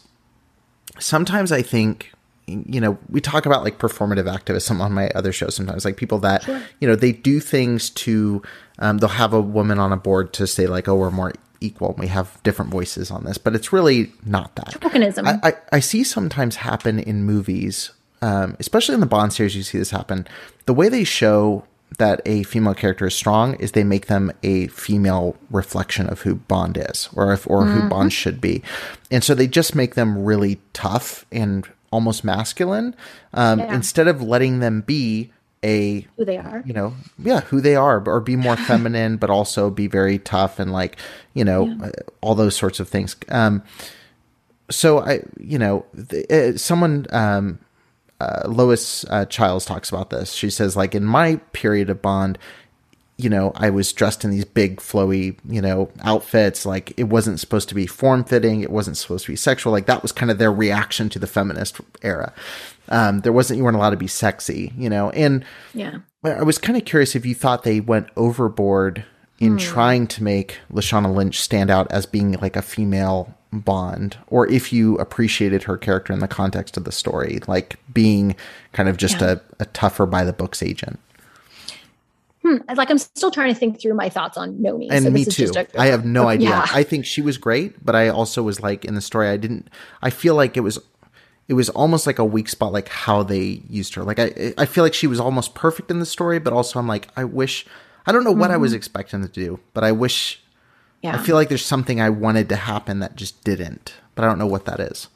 sometimes I think, you know, we talk about like performative activism on my other show sometimes, like people that, sure. you know, they do things to, um, they'll have a woman on a board to say like, oh, we're more equal. We have different voices on this, but it's really not that. Tokenism. I, I, I see sometimes happen in movies um, especially in the Bond series, you see this happen. The way they show that a female character is strong is they make them a female reflection of who Bond is, or if, or mm-hmm. who Bond should be. And so they just make them really tough and almost masculine, um, yeah. instead of letting them be a who they are, you know, yeah, who they are, or be more feminine, but also be very tough and, like, you know, yeah. all those sorts of things. Um, so I, you know, th- someone, um, Uh, Lois uh, Childs talks about this. She says, like, in my period of Bond, you know, I was dressed in these big flowy, you know, outfits. Like, it wasn't supposed to be form fitting. It wasn't supposed to be sexual. Like, that was kind of their reaction to the feminist era. Um, there wasn't, you weren't allowed to be sexy, you know? And yeah, I was kind of curious if you thought they went overboard in hmm. trying to make Lashana Lynch stand out as being like a female Bond, or if you appreciated her character in the context of the story, like being kind of just yeah. a, a tougher by the books agent. Hmm. Like, I'm still trying to think through my thoughts on Nomi. And so me too. A, I have no idea. Yeah. I think she was great, but I also was like, in the story, I didn't, I feel like it was, it was almost like a weak spot, like how they used her. Like, I, I feel like she was almost perfect in the story, but also I'm like, I wish, I don't know what mm-hmm. I was expecting to do, but I wish Yeah. I feel like there's something I wanted to happen that just didn't, but I don't know what that is.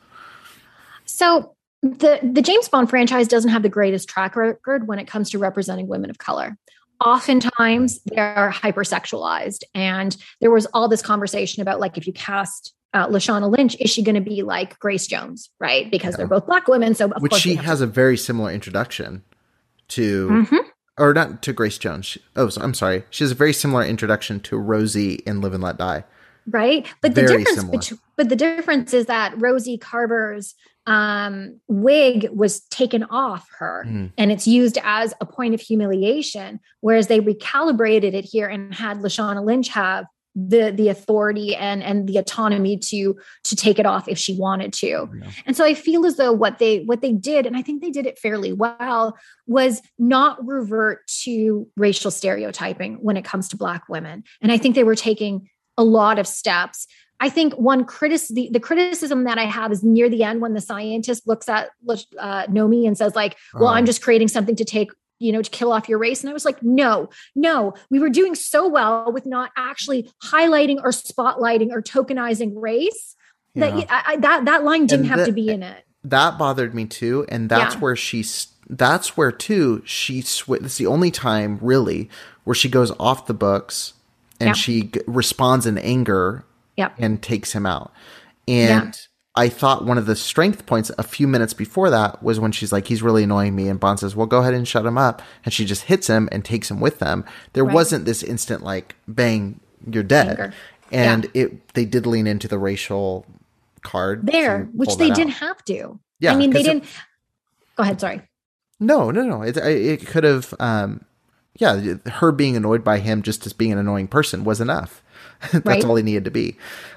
So the, the James Bond franchise doesn't have the greatest track record when it comes to representing women of color. Oftentimes they are hypersexualized. And there was all this conversation about, like, if you cast uh, Lashana Lynch, is she going to be like Grace Jones, right? Because yeah. they're both Black women. So of Which course she has to- a very similar introduction to... Mm-hmm. Or not to Grace Jones. Oh, I'm sorry. She has a very similar introduction to Rosie in Live and Let Die. Right. But the, difference, between, but the difference is that Rosie Carver's um, wig was taken off her mm. and it's used as a point of humiliation, whereas they recalibrated it here and had Lashana Lynch have the the authority and and the autonomy to to take it off if she wanted to. Yeah. And so I feel as though what they what they did, and I think they did it fairly well, was not revert to racial stereotyping when it comes to Black women. And I think they were taking a lot of steps. I think one criticism, the, the criticism that I have is near the end when the scientist looks at uh, Nomi and says, like, well, uh-huh. I'm just creating something to take you know, to kill off your race. And I was like, no, no, we were doing so well with not actually highlighting or spotlighting or tokenizing race that yeah. I, I, that, that line didn't and have the, to be in it. That bothered me too. And that's yeah. where she's, that's where too, she, sw- it's the only time really where she goes off the books and yeah. she g- responds in anger yeah. and takes him out. And yeah. I thought one of the strength points a few minutes before that was when she's like, he's really annoying me. And Bond says, well, go ahead and shut him up. And she just hits him and takes him with them. There right. wasn't this instant, like, bang, you're dead. Anger. And yeah. it they did lean into the racial card. There, which they out. didn't have to. Yeah, I mean, they didn't. It, go ahead. Sorry. No, no, no. It, it could have. Um, yeah. Her being annoyed by him just as being an annoying person was enough. That's right? all he needed to be.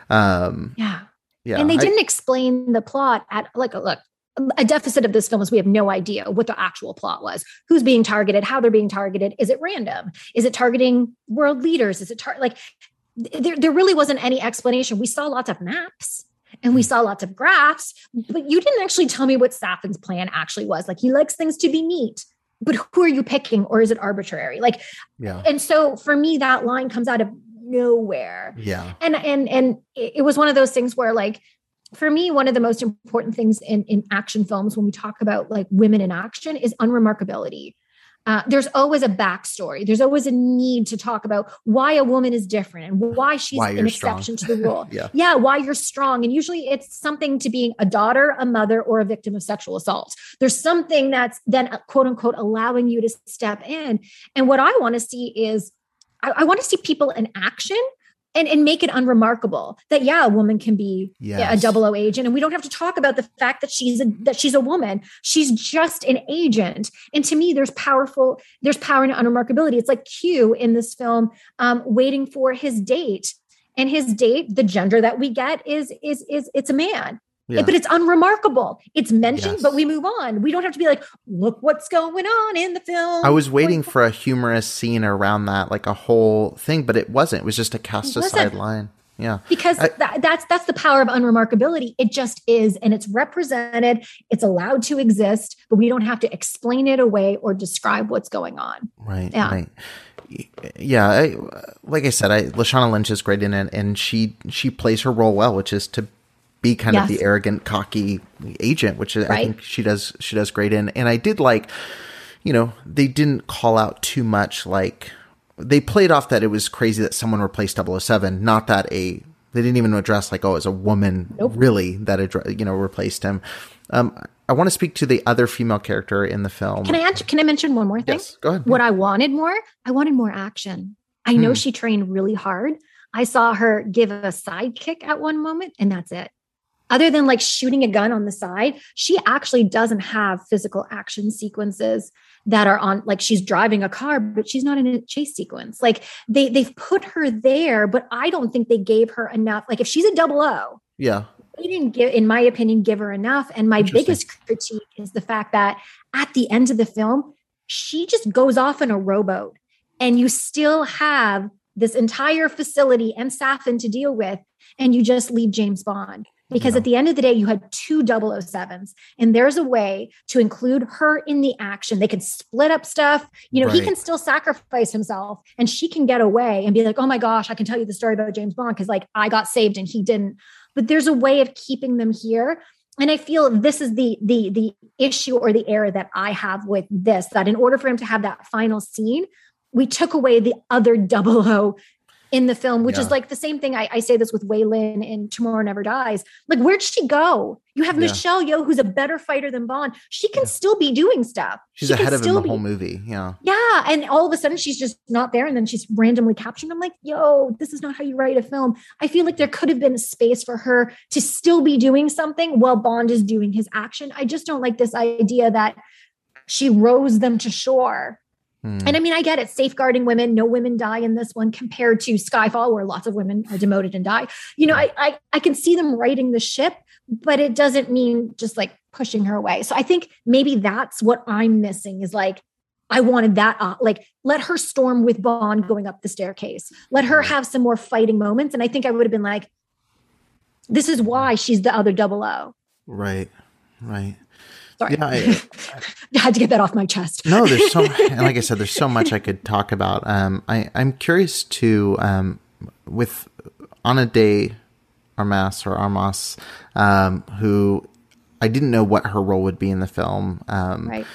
Um, yeah. Yeah, and they didn't I, explain the plot at like, look, a deficit of this film is we have no idea what the actual plot was, who's being targeted, how they're being targeted. Is it random? Is it targeting world leaders? Is it tar- like there, there really wasn't any explanation. We saw lots of maps and we saw lots of graphs, but you didn't actually tell me what Safin's plan actually was. Like, he likes things to be neat, but who are you picking? Or is it arbitrary? Like, yeah. And so for me, that line comes out of nowhere. Yeah. And, and, and it was one of those things where, like, for me, one of the most important things in, in action films, when we talk about, like, women in action, is unremarkability. Uh, there's always a backstory. There's always a need to talk about why a woman is different and why she's why an exception to the rule. yeah. yeah. Why you're strong. And usually it's something to being a daughter, a mother, or a victim of sexual assault. There's something that's then quote unquote allowing you to step in. And what I want to see is I want to see people in action and, and make it unremarkable that, yeah, a woman can be yes. a double O agent. And we don't have to talk about the fact that she's a, that she's a woman. She's just an agent. And to me, there's powerful, there's power in unremarkability. It's like Q in this film, um, waiting for his date, and his date, the gender that we get is, is, is it's a man. Yeah. But it's unremarkable. It's mentioned, yes. but we move on. We don't have to be like, look what's going on in the film. I was waiting for a humorous scene around that, like a whole thing, but it wasn't. It was just a cast aside line. Yeah. Because I, that, that's that's the power of unremarkability. It just is. And it's represented. It's allowed to exist, but we don't have to explain it away or describe what's going on. Right. Yeah. Right. Yeah. I, like I said, I, Lashana Lynch is great in it, and she, she plays her role well, which is to be kind yes. of the arrogant, cocky agent, which right. I think she does, she does great in. And I did like, you know, they didn't call out too much, like, they played off that it was crazy that someone replaced double oh seven, not that a, they didn't even address like, oh, it's a woman nope. really that, addre- you know, replaced him. Um, I want to speak to the other female character in the film. Can I, add, can I mention one more thing? Yes, go ahead. What I wanted more, I wanted more action. I know hmm. she trained really hard. I saw her give a sidekick at one moment, and that's it. Other than like shooting a gun on the side, she actually doesn't have physical action sequences that are on, like she's driving a car, but she's not in a chase sequence. Like they, they've put her there, but I don't think they gave her enough. Like if she's a double O, yeah, they didn't give, in my opinion, give her enough. And my biggest critique is the fact that at the end of the film, she just goes off in a rowboat, and you still have this entire facility and Safin to deal with, and you just leave James Bond. Because yeah. at the end of the day, you had two double oh sevens, and there's a way to include her in the action. They can split up stuff. You know, right. he can still sacrifice himself, and she can get away and be like, oh my gosh, I can tell you the story about James Bond because like I got saved and he didn't. But there's a way of keeping them here. And I feel this is the, the, the issue or the error that I have with this, that in order for him to have that final scene, we took away the other double oh in the film, which yeah. is like the same thing. I, I say this with Waylon in Tomorrow Never Dies. Like, where'd she go? You have yeah. Michelle Yeoh, who's a better fighter than Bond. She can yeah. still be doing stuff. She's she ahead of him the be, whole movie. Yeah. Yeah. And all of a sudden she's just not there. And then she's randomly captured. I'm like, yo, this is not how you write a film. I feel like there could have been a space for her to still be doing something while Bond is doing his action. I just don't like this idea that she rows them to shore. And I mean, I get it, safeguarding women, no women die in this one compared to Skyfall, where lots of women are demoted and die. You know, I I, I can see them righting the ship, but it doesn't mean just like pushing her away. So I think maybe that's what I'm missing is like, I wanted that, uh, like, let her storm with Bond going up the staircase. Let her have some more fighting moments. And I think I would have been like, this is why she's the other double O. Right, right. Sorry. Yeah, I, I had to get that off my chest. No, there's so, and like I said, there's so much I could talk about. Um, I, I'm curious to, um, with Ana de Armas or Armas, um, who I didn't know what her role would be in the film. Um, right.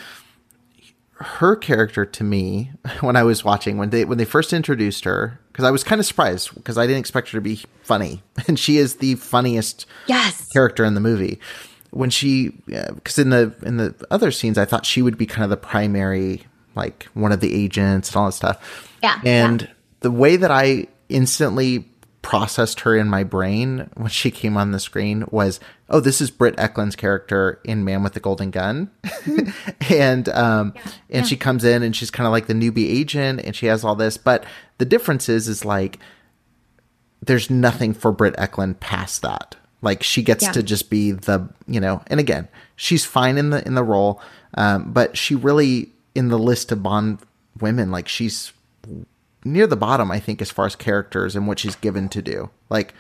Her character to me, when I was watching, when they when they first introduced her, because I was kind of surprised because I didn't expect her to be funny, and she is the funniest yes. character in the movie. When she, because in the in the other scenes, I thought she would be kind of the primary, like one of the agents and all that stuff. Yeah. And yeah. the way that I instantly processed her in my brain when she came on the screen was, oh, this is Britt Ekland's character in Man with the Golden Gun. Mm-hmm. and um, yeah. and yeah. she comes in and she's kind of like the newbie agent, and she has all this. But the difference is, is like, there's nothing for Britt Ekland past that. Like she gets yeah. to just be the, you know, and again, she's fine in the, in the role. Um, but she really in the list of Bond women, like she's near the bottom, I think, as far as characters and what she's given to do. Like,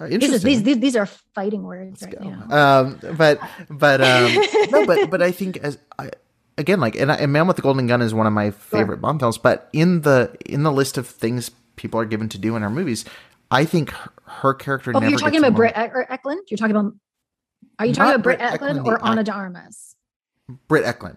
uh, interesting. These, these, these are fighting words Let's right go. now. Um, but, but, um, no, but, but I think as I, again, like, and, I, and Man with the Golden Gun is one of my favorite sure. Bond films, but in the, in the list of things people are given to do in our movies, I think her, her character. Oh, never you're talking about Britt Ekland. You're talking about. Are you talking about Britt Ekland or Ana de Armas? Britt Ekland.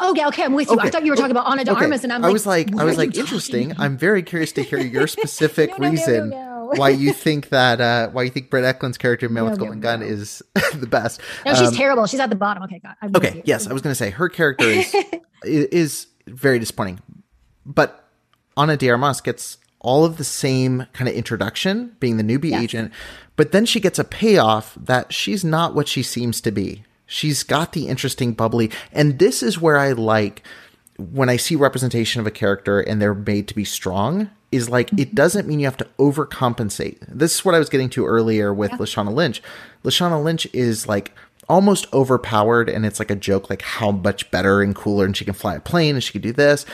Oh yeah, okay, I'm with you. Okay. I thought you were talking about Ana de okay. Armas, and I'm. I like, was like, I was like, interesting. About? I'm very curious to hear your specific no, no, reason no, no, no. why you think that uh, why you think Britt Ekland's character in Man no, with no, Golden no. Gun is the best. No, she's um, terrible. She's at the bottom. Okay, God. I'm okay, yes, I was going to say her character is is very disappointing, but Ana de Armas gets all of the same kind of introduction, being the newbie yes. agent, but then she gets a payoff that she's not what she seems to be. She's got the interesting bubbly. And this is where I like when I see representation of a character and they're made to be strong is like, mm-hmm. it doesn't mean you have to overcompensate. This is what I was getting to earlier with yeah. Lashana Lynch. Lashana Lynch is like almost overpowered. And it's like a joke, like how much better and cooler, and she can fly a plane and she can do this.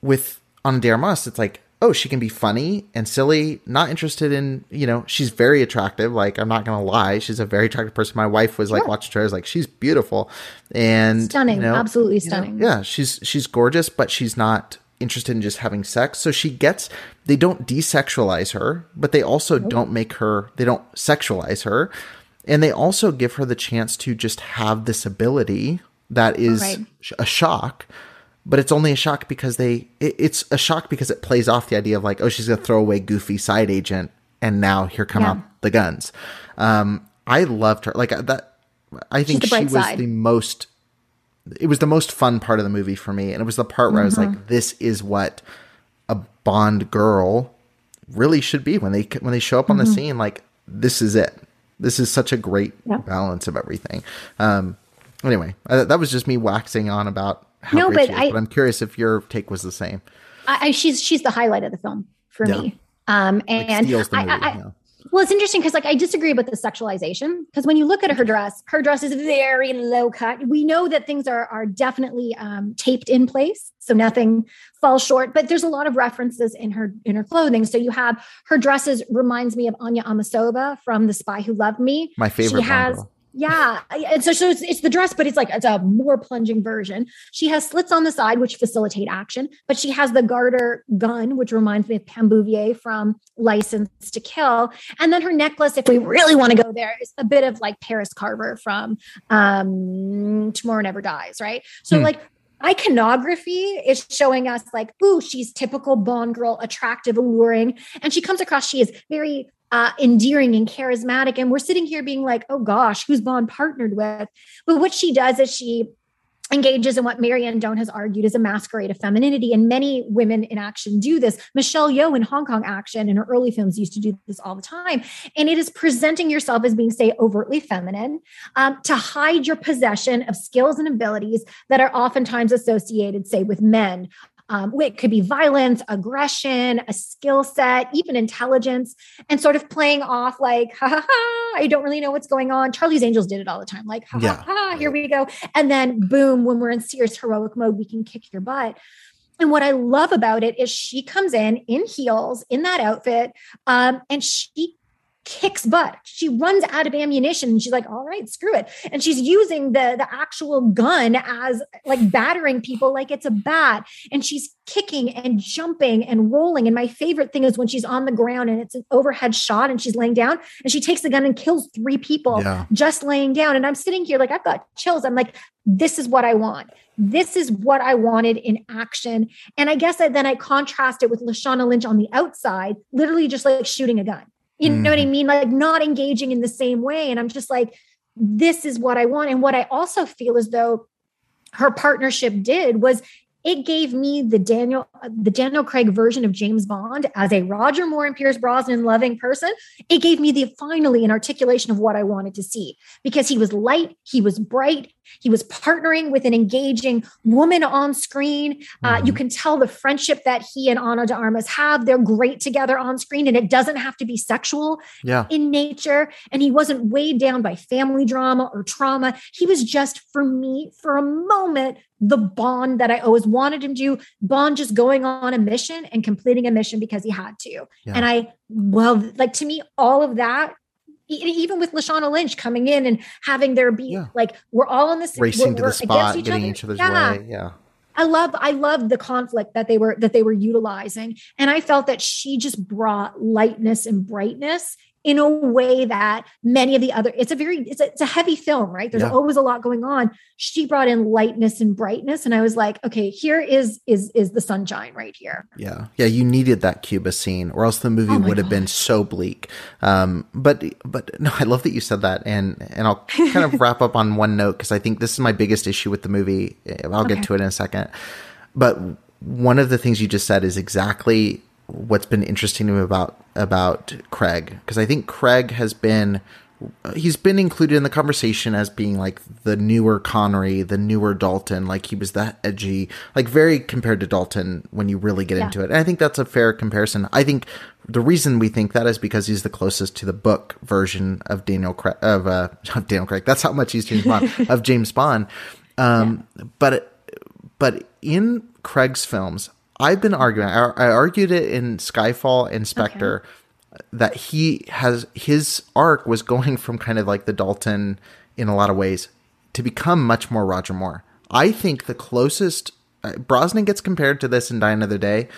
With Ana de Armas, it's like, oh, she can be funny and silly, not interested in, you know, she's very attractive. Like, I'm not going to lie. She's a very attractive person. My wife was yeah. like, watching her, I was like, she's beautiful. And stunning, you know, absolutely stunning. You know, yeah, she's, she's gorgeous, but she's not interested in just having sex. So she gets, they don't desexualize her, but they also oh. don't make her, they don't sexualize her. And they also give her the chance to just have this ability that is right. a shock. But it's only a shock because they – it's a shock because it plays off the idea of like, oh, she's going to throw away goofy side agent and now here come yeah. out the guns. Um, I loved her. Like that – I think she side. was the most – it was the most fun part of the movie for me. And it was the part where mm-hmm. I was like, this is what a Bond girl really should be. When they when they show up on mm-hmm. the scene, like this is it. This is such a great yeah. balance of everything. Um, anyway, I, that was just me waxing on about – How no, but, I, but I'm curious if your take was the same. I, I, she's she's the highlight of the film for yeah. me. Um, and like I, movie, I, yeah. well, it's interesting because like I disagree with the sexualization because when you look at her dress, her dress is very low cut. We know that things are are definitely um, taped in place, so nothing falls short. But there's a lot of references in her in her clothing. So you have her dresses reminds me of Anya Amasova from The Spy Who Loved Me. My favorite. She has. Girl. Yeah. And so, so it's, it's the dress, but it's like, it's a more plunging version. She has slits on the side, which facilitate action, but she has the garter gun, which reminds me of Pam Bouvier from License to Kill. And then her necklace, if we really want to go there, is a bit of like Paris Carver from um, Tomorrow Never Dies. Right. So hmm. like iconography is showing us like, ooh, she's typical Bond girl, attractive, alluring. And she comes across, she is very Uh, endearing and charismatic. And we're sitting here being like, oh gosh, who's Bond partnered with? But what she does is she engages in what Marianne Doan has argued is a masquerade of femininity. And many women in action do this. Michelle Yeoh in Hong Kong action in her early films used to do this all the time. And it is presenting yourself as being, say, overtly feminine um, to hide your possession of skills and abilities that are oftentimes associated, say, with men. Um, it could be violence, aggression, a skill set, even intelligence, and sort of playing off like, ha, ha, ha, I don't really know what's going on. Charlie's Angels did it all the time. Like, ha, yeah. ha, ha, here we go. And then boom, when we're in serious heroic mode, we can kick your butt. And what I love about it is she comes in, in heels, in that outfit, um, and she kicks butt. She runs out of ammunition and she's like, all right, screw it. And she's using the, the actual gun as like battering people like it's a bat. And she's kicking and jumping and rolling. And my favorite thing is when she's on the ground and it's an overhead shot and she's laying down and she takes the gun and kills three people yeah. just laying down. And I'm sitting here like, I've got chills. I'm like, this is what I want. This is what I wanted in action. And I guess I, then I contrast it with Lashana Lynch on the outside, literally just like shooting a gun. You know what I mean? Like not engaging in the same way. And I'm just like, this is what I want. And what I also feel as though her partnership did was it gave me the Daniel, the Daniel Craig version of James Bond as a Roger Moore and Pierce Brosnan loving person. It gave me the finally an articulation of what I wanted to see because he was light. He was bright. He was partnering with an engaging woman on screen. Uh, you can tell the friendship that he and Ana de Armas have. They're great together on screen, and it doesn't have to be sexual yeah. in nature. And he wasn't weighed down by family drama or trauma. He was just, for me, for a moment, the Bond that I always wanted him to do. Bond just going on a mission and completing a mission because he had to. Yeah. And I, well, like to me, all of that, even with Lashana Lynch coming in and having there be yeah. like, we're all on this racing we're, to the spot, each getting other. each other's yeah. way. Yeah. I love, I love the conflict that they were, that they were utilizing. And I felt that she just brought lightness and brightness in a way that many of the other, it's a very, it's a, it's a heavy film, right? There's yeah. always a lot going on. She brought in lightness and brightness. And I was like, okay, here is, is, is the sunshine right here. Yeah. Yeah. You needed that Cuba scene or else the movie oh would have God. been so bleak. Um, but, but no, I love that you said that. And, and I'll kind of wrap up on one note, cause I think this is my biggest issue with the movie. I'll okay. get to it in a second, but one of the things you just said is exactly what's been interesting to me about, about Craig. Cause I think Craig has been, he's been included in the conversation as being like the newer Connery, the newer Dalton. Like he was that edgy, like very compared to Dalton when you really get yeah. into it. And I think that's a fair comparison. I think the reason we think that is because he's the closest to the book version of Daniel Craig, of, uh, of Daniel Craig. That's how much he's James Bond of James Bond. Um, yeah. but, but in Craig's films, I've been arguing, I, I argued it in Skyfall and Spectre, okay. that he has, his arc was going from kind of like the Dalton in a lot of ways to become much more Roger Moore. I think the closest, uh, Brosnan gets compared to this in Die Another Day.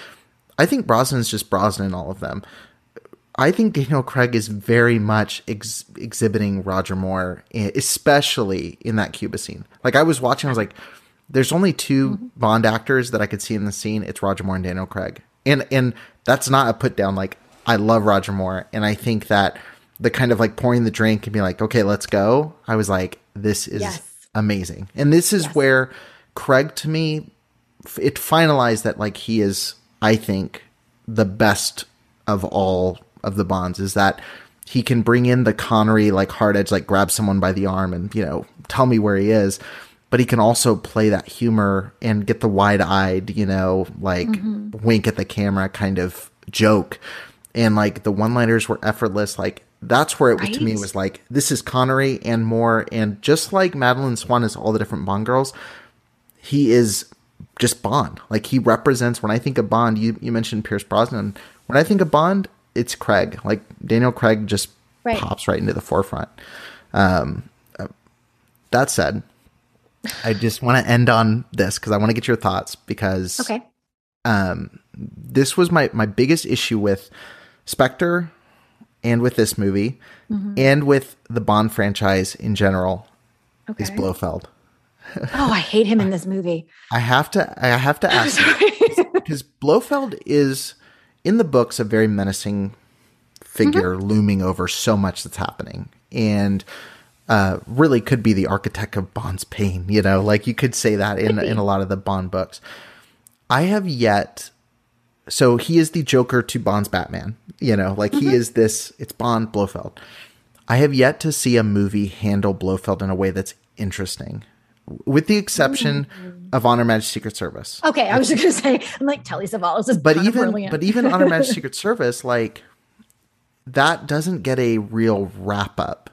I think Brosnan's just Brosnan in all of them. I think Daniel Craig is very much ex- exhibiting Roger Moore, especially in that Cuba scene. Like, I was watching, I was like, there's only two mm-hmm. Bond actors that I could see in the scene. It's Roger Moore and Daniel Craig. And and that's not a put down. Like, I love Roger Moore. And I think that the kind of like pouring the drink and be like, okay, let's go. I was like, this is yes. amazing. And this is yes. where Craig, to me, it finalized that like he is, I think, the best of all of the Bonds, is that he can bring in the Connery, like hard edge, like grab someone by the arm and, you know, tell me where he is. But he can also play that humor and get the wide eyed, you know, like mm-hmm. wink at the camera kind of joke. And like the one liners were effortless. Like that's where it right? to me was like, this is Connery and Moore. And just like Madeleine Swann is all the different Bond girls, he is just Bond. Like he represents, when I think of Bond, you, you mentioned Pierce Brosnan. When I think of Bond, it's Craig. Like Daniel Craig just right. pops right into the forefront. Um, uh, that said, I just want to end on this because I want to get your thoughts, because okay. um, this was my, my biggest issue with Spectre and with this movie mm-hmm. and with the Bond franchise in general okay. is Blofeld. Oh, I hate him in this movie. I have to I have to ask because Blofeld is in the books a very menacing figure mm-hmm. looming over so much that's happening. And Uh, really could be the architect of Bond's pain, you know, like you could say that in, in a lot of the Bond books. I have yet, so he is the Joker to Bond's Batman, you know, like mm-hmm. he is this, it's Bond Blofeld. I have yet to see a movie handle Blofeld in a way that's interesting, with the exception mm-hmm. of On Her Majesty's Secret Service. Okay, I was just going to say, I'm like, Telly Savalas is but even brilliant. But even On Her Majesty's Secret Service, like, that doesn't get a real wrap up.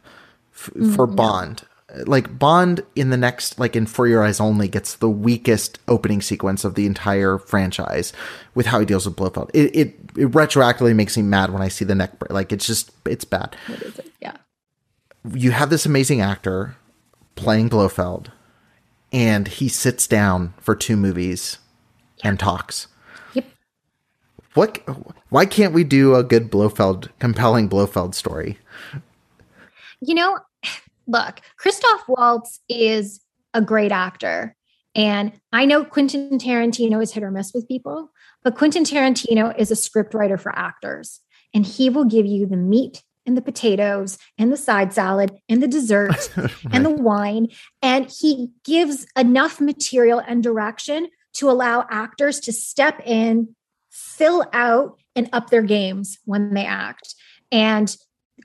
F- for no. Bond, like Bond in the next, like in For Your Eyes Only, gets the weakest opening sequence of the entire franchise with how he deals with Blofeld. It, it, it retroactively makes me mad when I see the neck break. Like it's just, it's bad. What is it? Yeah. You have this amazing actor playing Blofeld and he sits down for two movies yeah. and talks. Yep. What, why can't we do a good Blofeld, compelling Blofeld story? You know, look, Christoph Waltz is a great actor. And I know Quentin Tarantino is hit or miss with people, but Quentin Tarantino is a script writer for actors. And he will give you the meat and the potatoes and the side salad and the dessert right. and the wine. And he gives enough material and direction to allow actors to step in, fill out, and up their games when they act. And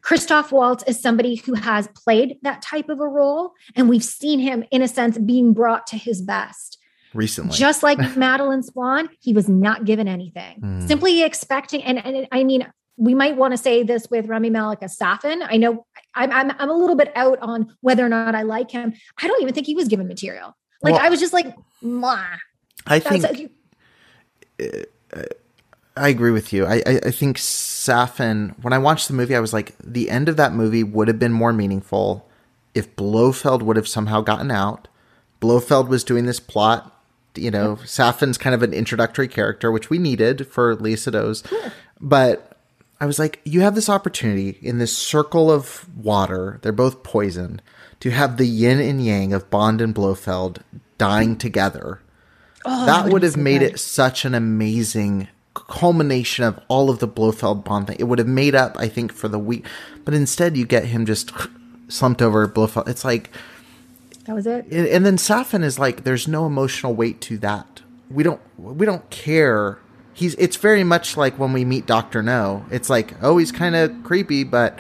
Christoph Waltz is somebody who has played that type of a role, and we've seen him, in a sense, being brought to his best. Recently. Just like Madeleine Swann, he was not given anything. Mm. Simply expecting, and, and I mean, we might want to say this with Rami Malek as Safin. I know I'm, I'm, I'm a little bit out on whether or not I like him. I don't even think he was given material. Like, well, I was just like, mwah. I That's think... A, uh, I agree with you. I, I, I think Safin, when I watched the movie, I was like, the end of that movie would have been more meaningful if Blofeld would have somehow gotten out. Blofeld was doing this plot, you know, mm-hmm. Safin's kind of an introductory character, which we needed for Lisa Doe's. Yeah. But I was like, you have this opportunity in this circle of water, they're both poisoned, to have the yin and yang of Bond and Blofeld dying together. Oh, that would have made it such an amazing culmination of all of the Blofeld Bond thing. It would have made up, I think, for the week, but instead you get him just slumped over Blofeld. It's like, that was it. And then Safin is like, there's no emotional weight to that. We don't, we don't care. He's, it's very much like when we meet Doctor No, it's like, oh, he's kind of creepy, but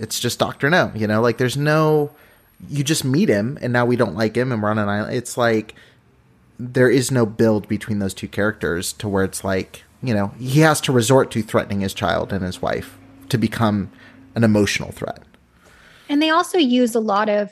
it's just Doctor No, you know, like there's no, you just meet him and now we don't like him and we're on an island. It's like, there is no build between those two characters to where it's like, you know, he has to resort to threatening his child and his wife to become an emotional threat. And they also use a lot of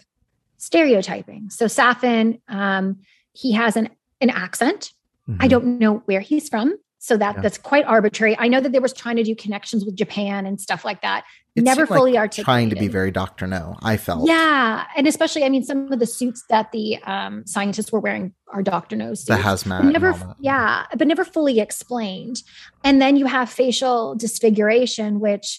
stereotyping. So Safin, um, he has an, an accent, Mm-hmm. I don't know where he's from. So that, yeah. that's quite arbitrary. I know that they were trying to do connections with Japan and stuff like that. It Never fully like articulated. Trying to be very Doctor No, I felt. Yeah. And especially, I mean, some of the suits that the um, scientists were wearing are Doctor No suits. The hazmat. Never, yeah. But never fully explained. And then you have facial disfiguration, which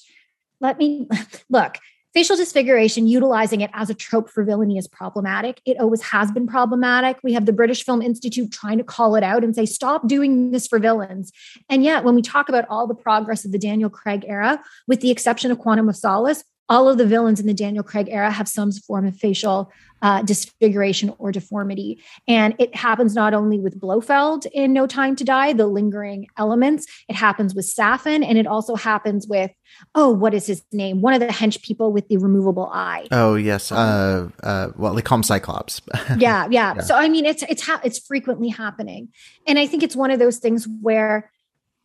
let me look. Facial disfiguration, utilizing it as a trope for villainy is problematic. It always has been problematic. We have the British Film Institute trying to call it out and say, stop doing this for villains. And yet, when we talk about all the progress of the Daniel Craig era, with the exception of Quantum of Solace, all of the villains in the Daniel Craig era have some form of facial uh, disfiguration or deformity. And it happens not only with Blofeld in No Time to Die, the lingering elements, it happens with Safin, and it also happens with, oh, what is his name? One of the hench people with the removable eye. Oh, yes. Uh, uh, well, they call him Cyclops. yeah, yeah, yeah. So, I mean, it's, it's, ha- it's frequently happening. And I think it's one of those things where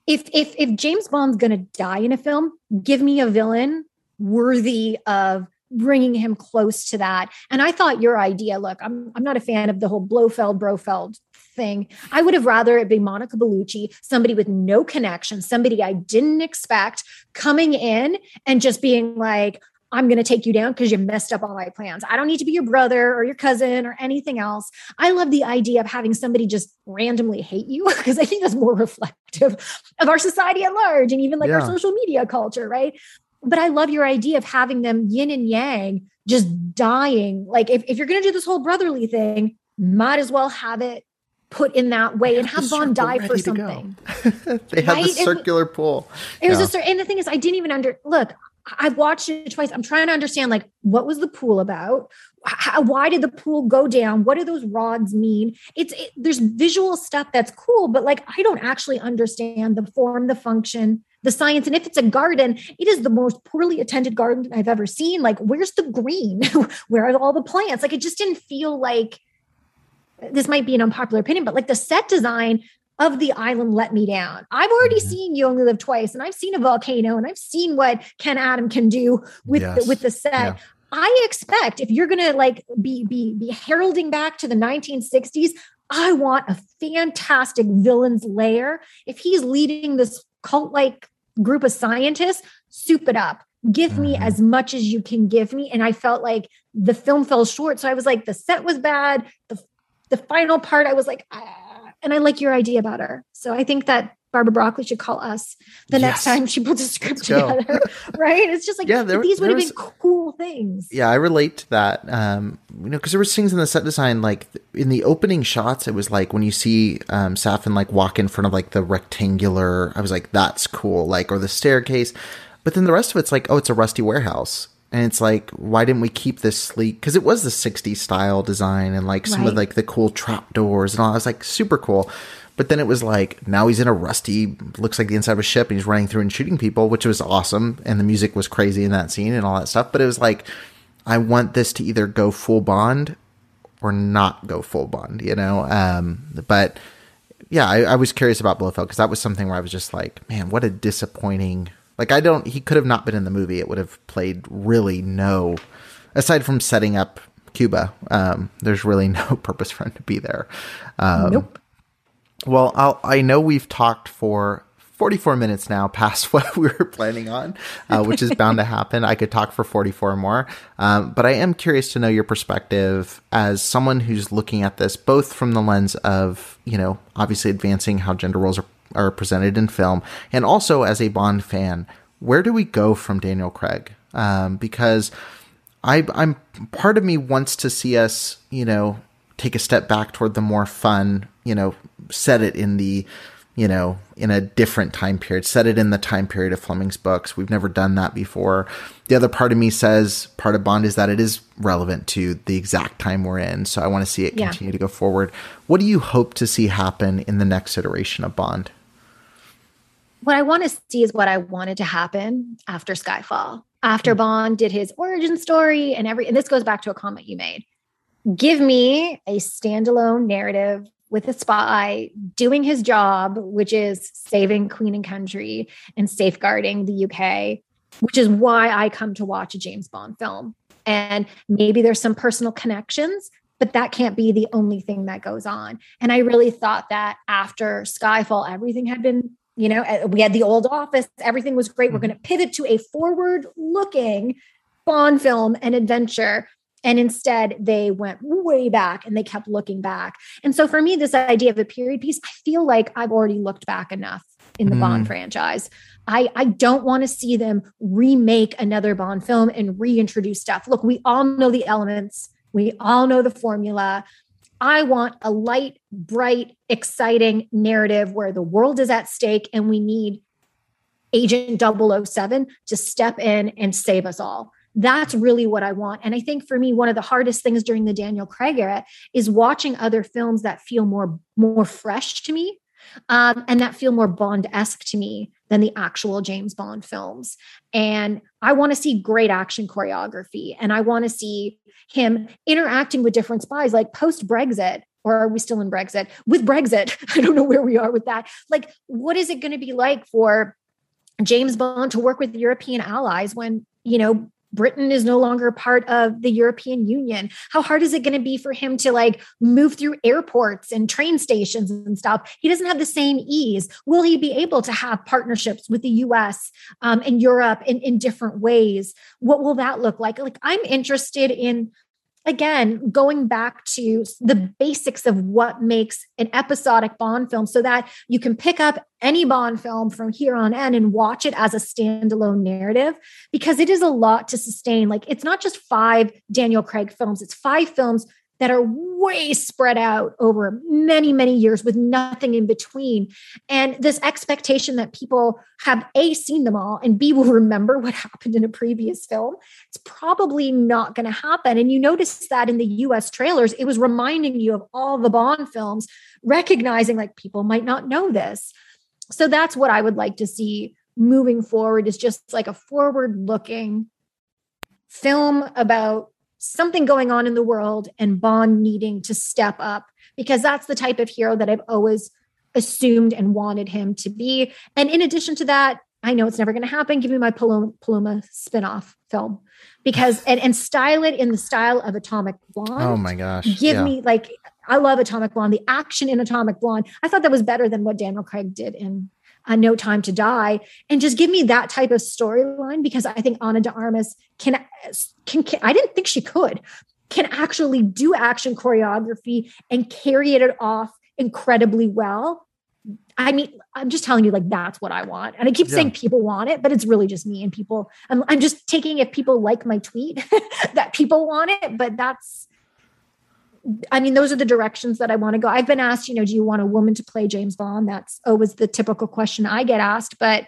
if, if, if James Bond's going to die in a film, give me a villain worthy of bringing him close to that. And I thought your idea, look, I'm I'm not a fan of the whole Blofeld, Brofeld thing. I would have rather it be Monica Bellucci, somebody with no connection, somebody I didn't expect coming in and just being like, I'm going to take you down because you messed up all my plans. I don't need to be your brother or your cousin or anything else. I love the idea of having somebody just randomly hate you because I think that's more reflective of our society at large and even like yeah. our social media culture, right? But I love your idea of having them yin and yang, just dying. Like if, if you're going to do this whole brotherly thing, might as well have it put in that way and have Bond die for something. They had the circular pool. It was a, and the thing is, I didn't even under, look, I've watched it twice. I'm trying to understand, like, what was the pool about? How, why did the pool go down? What do those rods mean? It's it, there's visual stuff that's cool, but like, I don't actually understand the form, the function, the science. And if it's a garden, it is the most poorly attended garden I've ever seen. Like, where's the green? Where are all the plants? Like, it just didn't feel like, this might be an unpopular opinion, but like the set design of the island let me down. I've already mm-hmm. seen You Only Live Twice, and I've seen a volcano, and I've seen what Ken Adam can do with, yes. the, with the set. Yeah. I expect if you're going to like be, be, be heralding back to the nineteen sixties, I want a fantastic villain's lair. If he's leading this cult-like group of scientists, soup it up. Give mm-hmm. me as much as you can give me. And I felt like the film fell short. So I was like, the set was bad. The, the final part, I was like, ah. And I like your idea about her. So I think that Barbara Broccoli should call us the yes. next time she puts a script together, right? It's just like, yeah, there, these would have been cool things. Yeah, I relate to that. Um, you know, because there was things in the set design, like in the opening shots, it was like when you see um, Safin like walk in front of like the rectangular, I was like, that's cool, like, or the staircase. But then the rest of it's like, oh, it's a rusty warehouse. And it's like, why didn't we keep this sleek? Because it was the sixties style design and like some right. of like the cool trap doors and all. I was like, super cool. But then it was like, now he's in a rusty, looks like the inside of a ship, and he's running through and shooting people, which was awesome. And the music was crazy in that scene and all that stuff. But it was like, I want this to either go full Bond or not go full Bond, you know? Um, but yeah, I, I was curious about Blofeld because that was something where I was just like, man, what a disappointing. Like, I don't, he could have not been in the movie. It would have played really no, aside from setting up Cuba, um, there's really no purpose for him to be there. Um, nope. Well, I'll, I know we've talked for forty-four minutes now past what we were planning on, uh, which is bound to happen. I could talk for forty-four more, um, but I am curious to know your perspective as someone who's looking at this, both from the lens of, you know, obviously advancing how gender roles are, are presented in film, and also as a Bond fan. Where do we go from Daniel Craig? Um, because I, I'm part of me wants to see us, you know, take a step back toward the more fun, you know, set it in the, you know, in a different time period, set it in the time period of Fleming's books. We've never done that before. The other part of me says part of Bond is that it is relevant to the exact time we're in. So I want to see it continue yeah. to go forward. What do you hope to see happen in the next iteration of Bond? What I want to see is what I wanted to happen after Skyfall, after mm-hmm. Bond did his origin story and every, and this goes back to a comment you made. Give me a standalone narrative with a spy doing his job, which is saving Queen and Country and safeguarding the U K, which is why I come to watch a James Bond film. And maybe there's some personal connections, but that can't be the only thing that goes on. And I really thought that after Skyfall, everything had been, you know, we had the old office, everything was great. Mm-hmm. We're going to pivot to a forward-looking Bond film and adventure. And instead they went way back and they kept looking back. And so for me, this idea of a period piece, I feel like I've already looked back enough in the mm. Bond franchise. I, I don't want to see them remake another Bond film and reintroduce stuff. Look, we all know the elements. We all know the formula. I want a light, bright, exciting narrative where the world is at stake and we need Agent double oh seven to step in and save us all. That's really what I want. And I think for me, one of the hardest things during the Daniel Craig era is watching other films that feel more, more fresh to me um, and that feel more Bond-esque to me than the actual James Bond films. And I want to see great action choreography. And I want to see him interacting with different spies, like post-Brexit. Or are we still in Brexit? With Brexit, I don't know where we are with that. Like, what is it going to be like for James Bond to work with European allies when, you know, Britain is no longer part of the European Union? How hard is it going to be for him to like move through airports and train stations and stuff? He doesn't have the same ease. Will he be able to have partnerships with the U S um, and Europe in, in different ways? What will that look like? Like, I'm interested in, again, going back to the basics of what makes an episodic Bond film so that you can pick up any Bond film from here on end and watch it as a standalone narrative, because it is a lot to sustain. Like, it's not just five Daniel Craig films, it's five films that are way spread out over many, many years with nothing in between. And this expectation that people have A, seen them all, and B, will remember what happened in a previous film, it's probably not going to happen. And you notice that in the U S trailers, it was reminding you of all the Bond films, recognizing like people might not know this. So that's what I would like to see moving forward, is just like a forward-looking film about something going on in the world and Bond needing to step up, because that's the type of hero that I've always assumed and wanted him to be. And in addition to that, I know it's never going to happen. Give me my Paloma, Paloma spinoff film, because and, and style it in the style of Atomic Blonde. Oh my gosh. Give yeah. me like, I love Atomic Blonde. The action in Atomic Blonde, I thought that was better than what Daniel Craig did in Uh, No Time to Die, and just give me that type of storyline, because I think Ana de Armas can, can, can, I didn't think she could, can actually do action choreography and carry it off incredibly well. I mean, I'm just telling you, like, that's what I want. And I keep yeah. saying people want it, but it's really just me and people. I'm, I'm just taking if people like my tweet that people want it, but that's, I mean, those are the directions that I want to go. I've been asked, you know, do you want a woman to play James Bond? That's always the typical question I get asked, but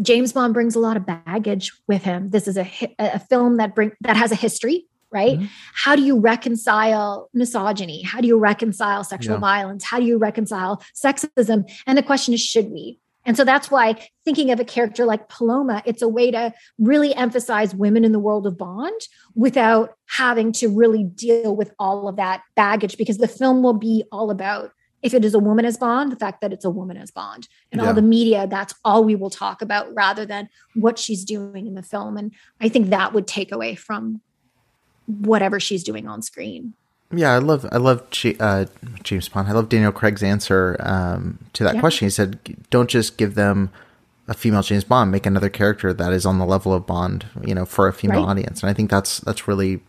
James Bond brings a lot of baggage with him. This is a, a film that bring, that has a history, right? Mm-hmm. How do you reconcile misogyny? How do you reconcile sexual yeah. violence? How do you reconcile sexism? And the question is, should we? And so that's why thinking of a character like Paloma, it's a way to really emphasize women in the world of Bond without having to really deal with all of that baggage, because the film will be all about, if it is a woman as Bond, the fact that it's a woman as Bond. And yeah. all the media, that's all we will talk about, rather than what she's doing in the film. And I think that would take away from whatever she's doing on screen. Yeah, I love I love uh, James Bond. I love Daniel Craig's answer um, to that yeah. question. He said, "Don't just give them a female James Bond. Make another character that is on the level of Bond, you know, for a female right. audience." And I think that's that's really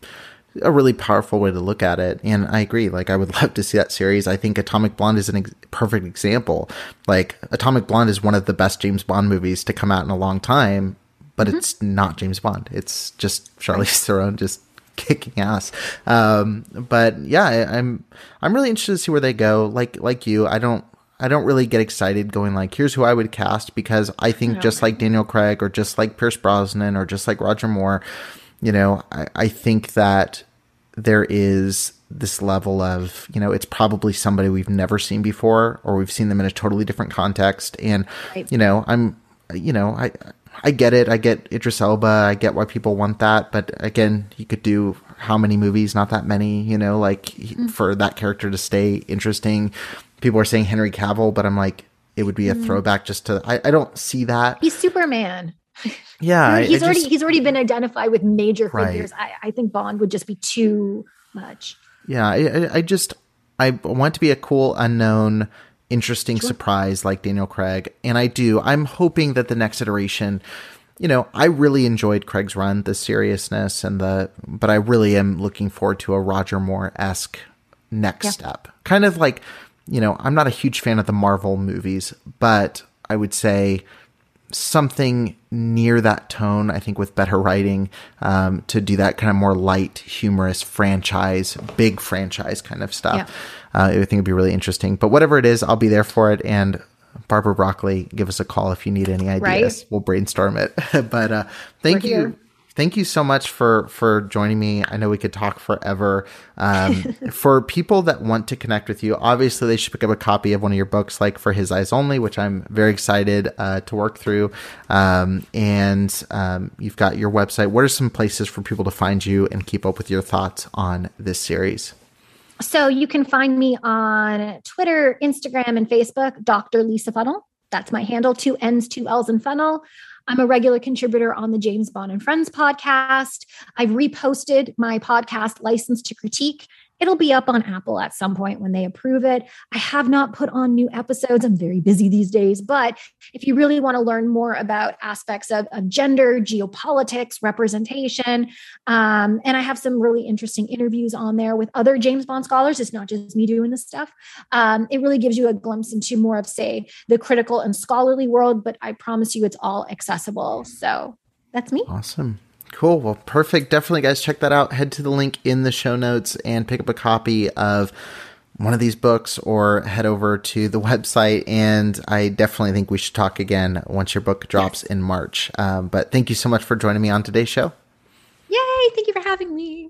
a really powerful way to look at it. And I agree. Like, I would love to see that series. I think Atomic Blonde is an ex- perfect example. Like, Atomic Blonde is one of the best James Bond movies to come out in a long time, but mm-hmm. it's not James Bond. It's just Charlize Theron just kicking ass. Um, but yeah, I, I'm, I'm really interested to see where they go. Like, like you, I don't, I don't really get excited going like, here's who I would cast, because I think I just know. like Daniel Craig, or just like Pierce Brosnan, or just like Roger Moore, you know, I, I think that there is this level of, you know, it's probably somebody we've never seen before, or we've seen them in a totally different context. And, right. you know, I'm, you know, I, I get it. I get Idris Elba. I get why people want that. But again, he could do how many movies? Not that many, you know, like mm-hmm. for that character to stay interesting. People are saying Henry Cavill, but I'm like, it would be a mm-hmm. throwback just to, I, I don't see that. He's Superman. Yeah. he's I, I already, just, he's already been identified with major figures. Right. I, I think Bond would just be too much. Yeah, I, I just I want to be a cool, unknown, interesting sure. surprise like Daniel Craig, and I do. I'm hoping that the next iteration. You know, I really enjoyed Craig's run, the seriousness and the, but I really am looking forward to a Roger Moore-esque next yeah. step. Kind of like, you know, I'm not a huge fan of the Marvel movies, but I would say something near that tone, I think with better writing, um, to do that kind of more light, humorous franchise, big franchise kind of stuff. Yeah. Uh, I think it'd be really interesting, but whatever it is, I'll be there for it. And Barbara Broccoli, give us a call if you need any ideas. Right? We'll brainstorm it. But uh, thank We're you. Here. Thank you so much for, for joining me. I know we could talk forever. Um, for people that want to connect with you, obviously they should pick up a copy of one of your books, like For His Eyes Only, which I'm very excited uh, to work through. Um, and um, you've got your website. What are some places for people to find you and keep up with your thoughts on this series? So you can find me on Twitter, Instagram, and Facebook, Doctor Lisa Funnell. That's my handle, two N's, two L's, and Funnell. I'm a regular contributor on the James Bond and Friends podcast. I've reposted my podcast, License to Critique. It'll be up on Apple at some point when they approve it. I have not put on new episodes. I'm very busy these days. But if you really want to learn more about aspects of, of gender, geopolitics, representation, um, and I have some really interesting interviews on there with other James Bond scholars. It's not just me doing this stuff. Um, it really gives you a glimpse into more of, say, the critical and scholarly world. But I promise you it's all accessible. So that's me. Awesome. Cool. Well, perfect. Definitely, guys, check that out. Head to the link in the show notes and pick up a copy of one of these books or head over to the website. And I definitely think we should talk again once your book drops yes. in March. Um, but thank you so much for joining me on today's show. Yay. Thank you for having me.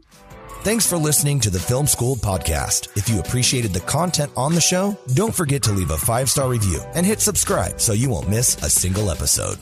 Thanks for listening to the Film School Podcast. If you appreciated the content on the show, don't forget to leave a five-star review and hit subscribe so you won't miss a single episode.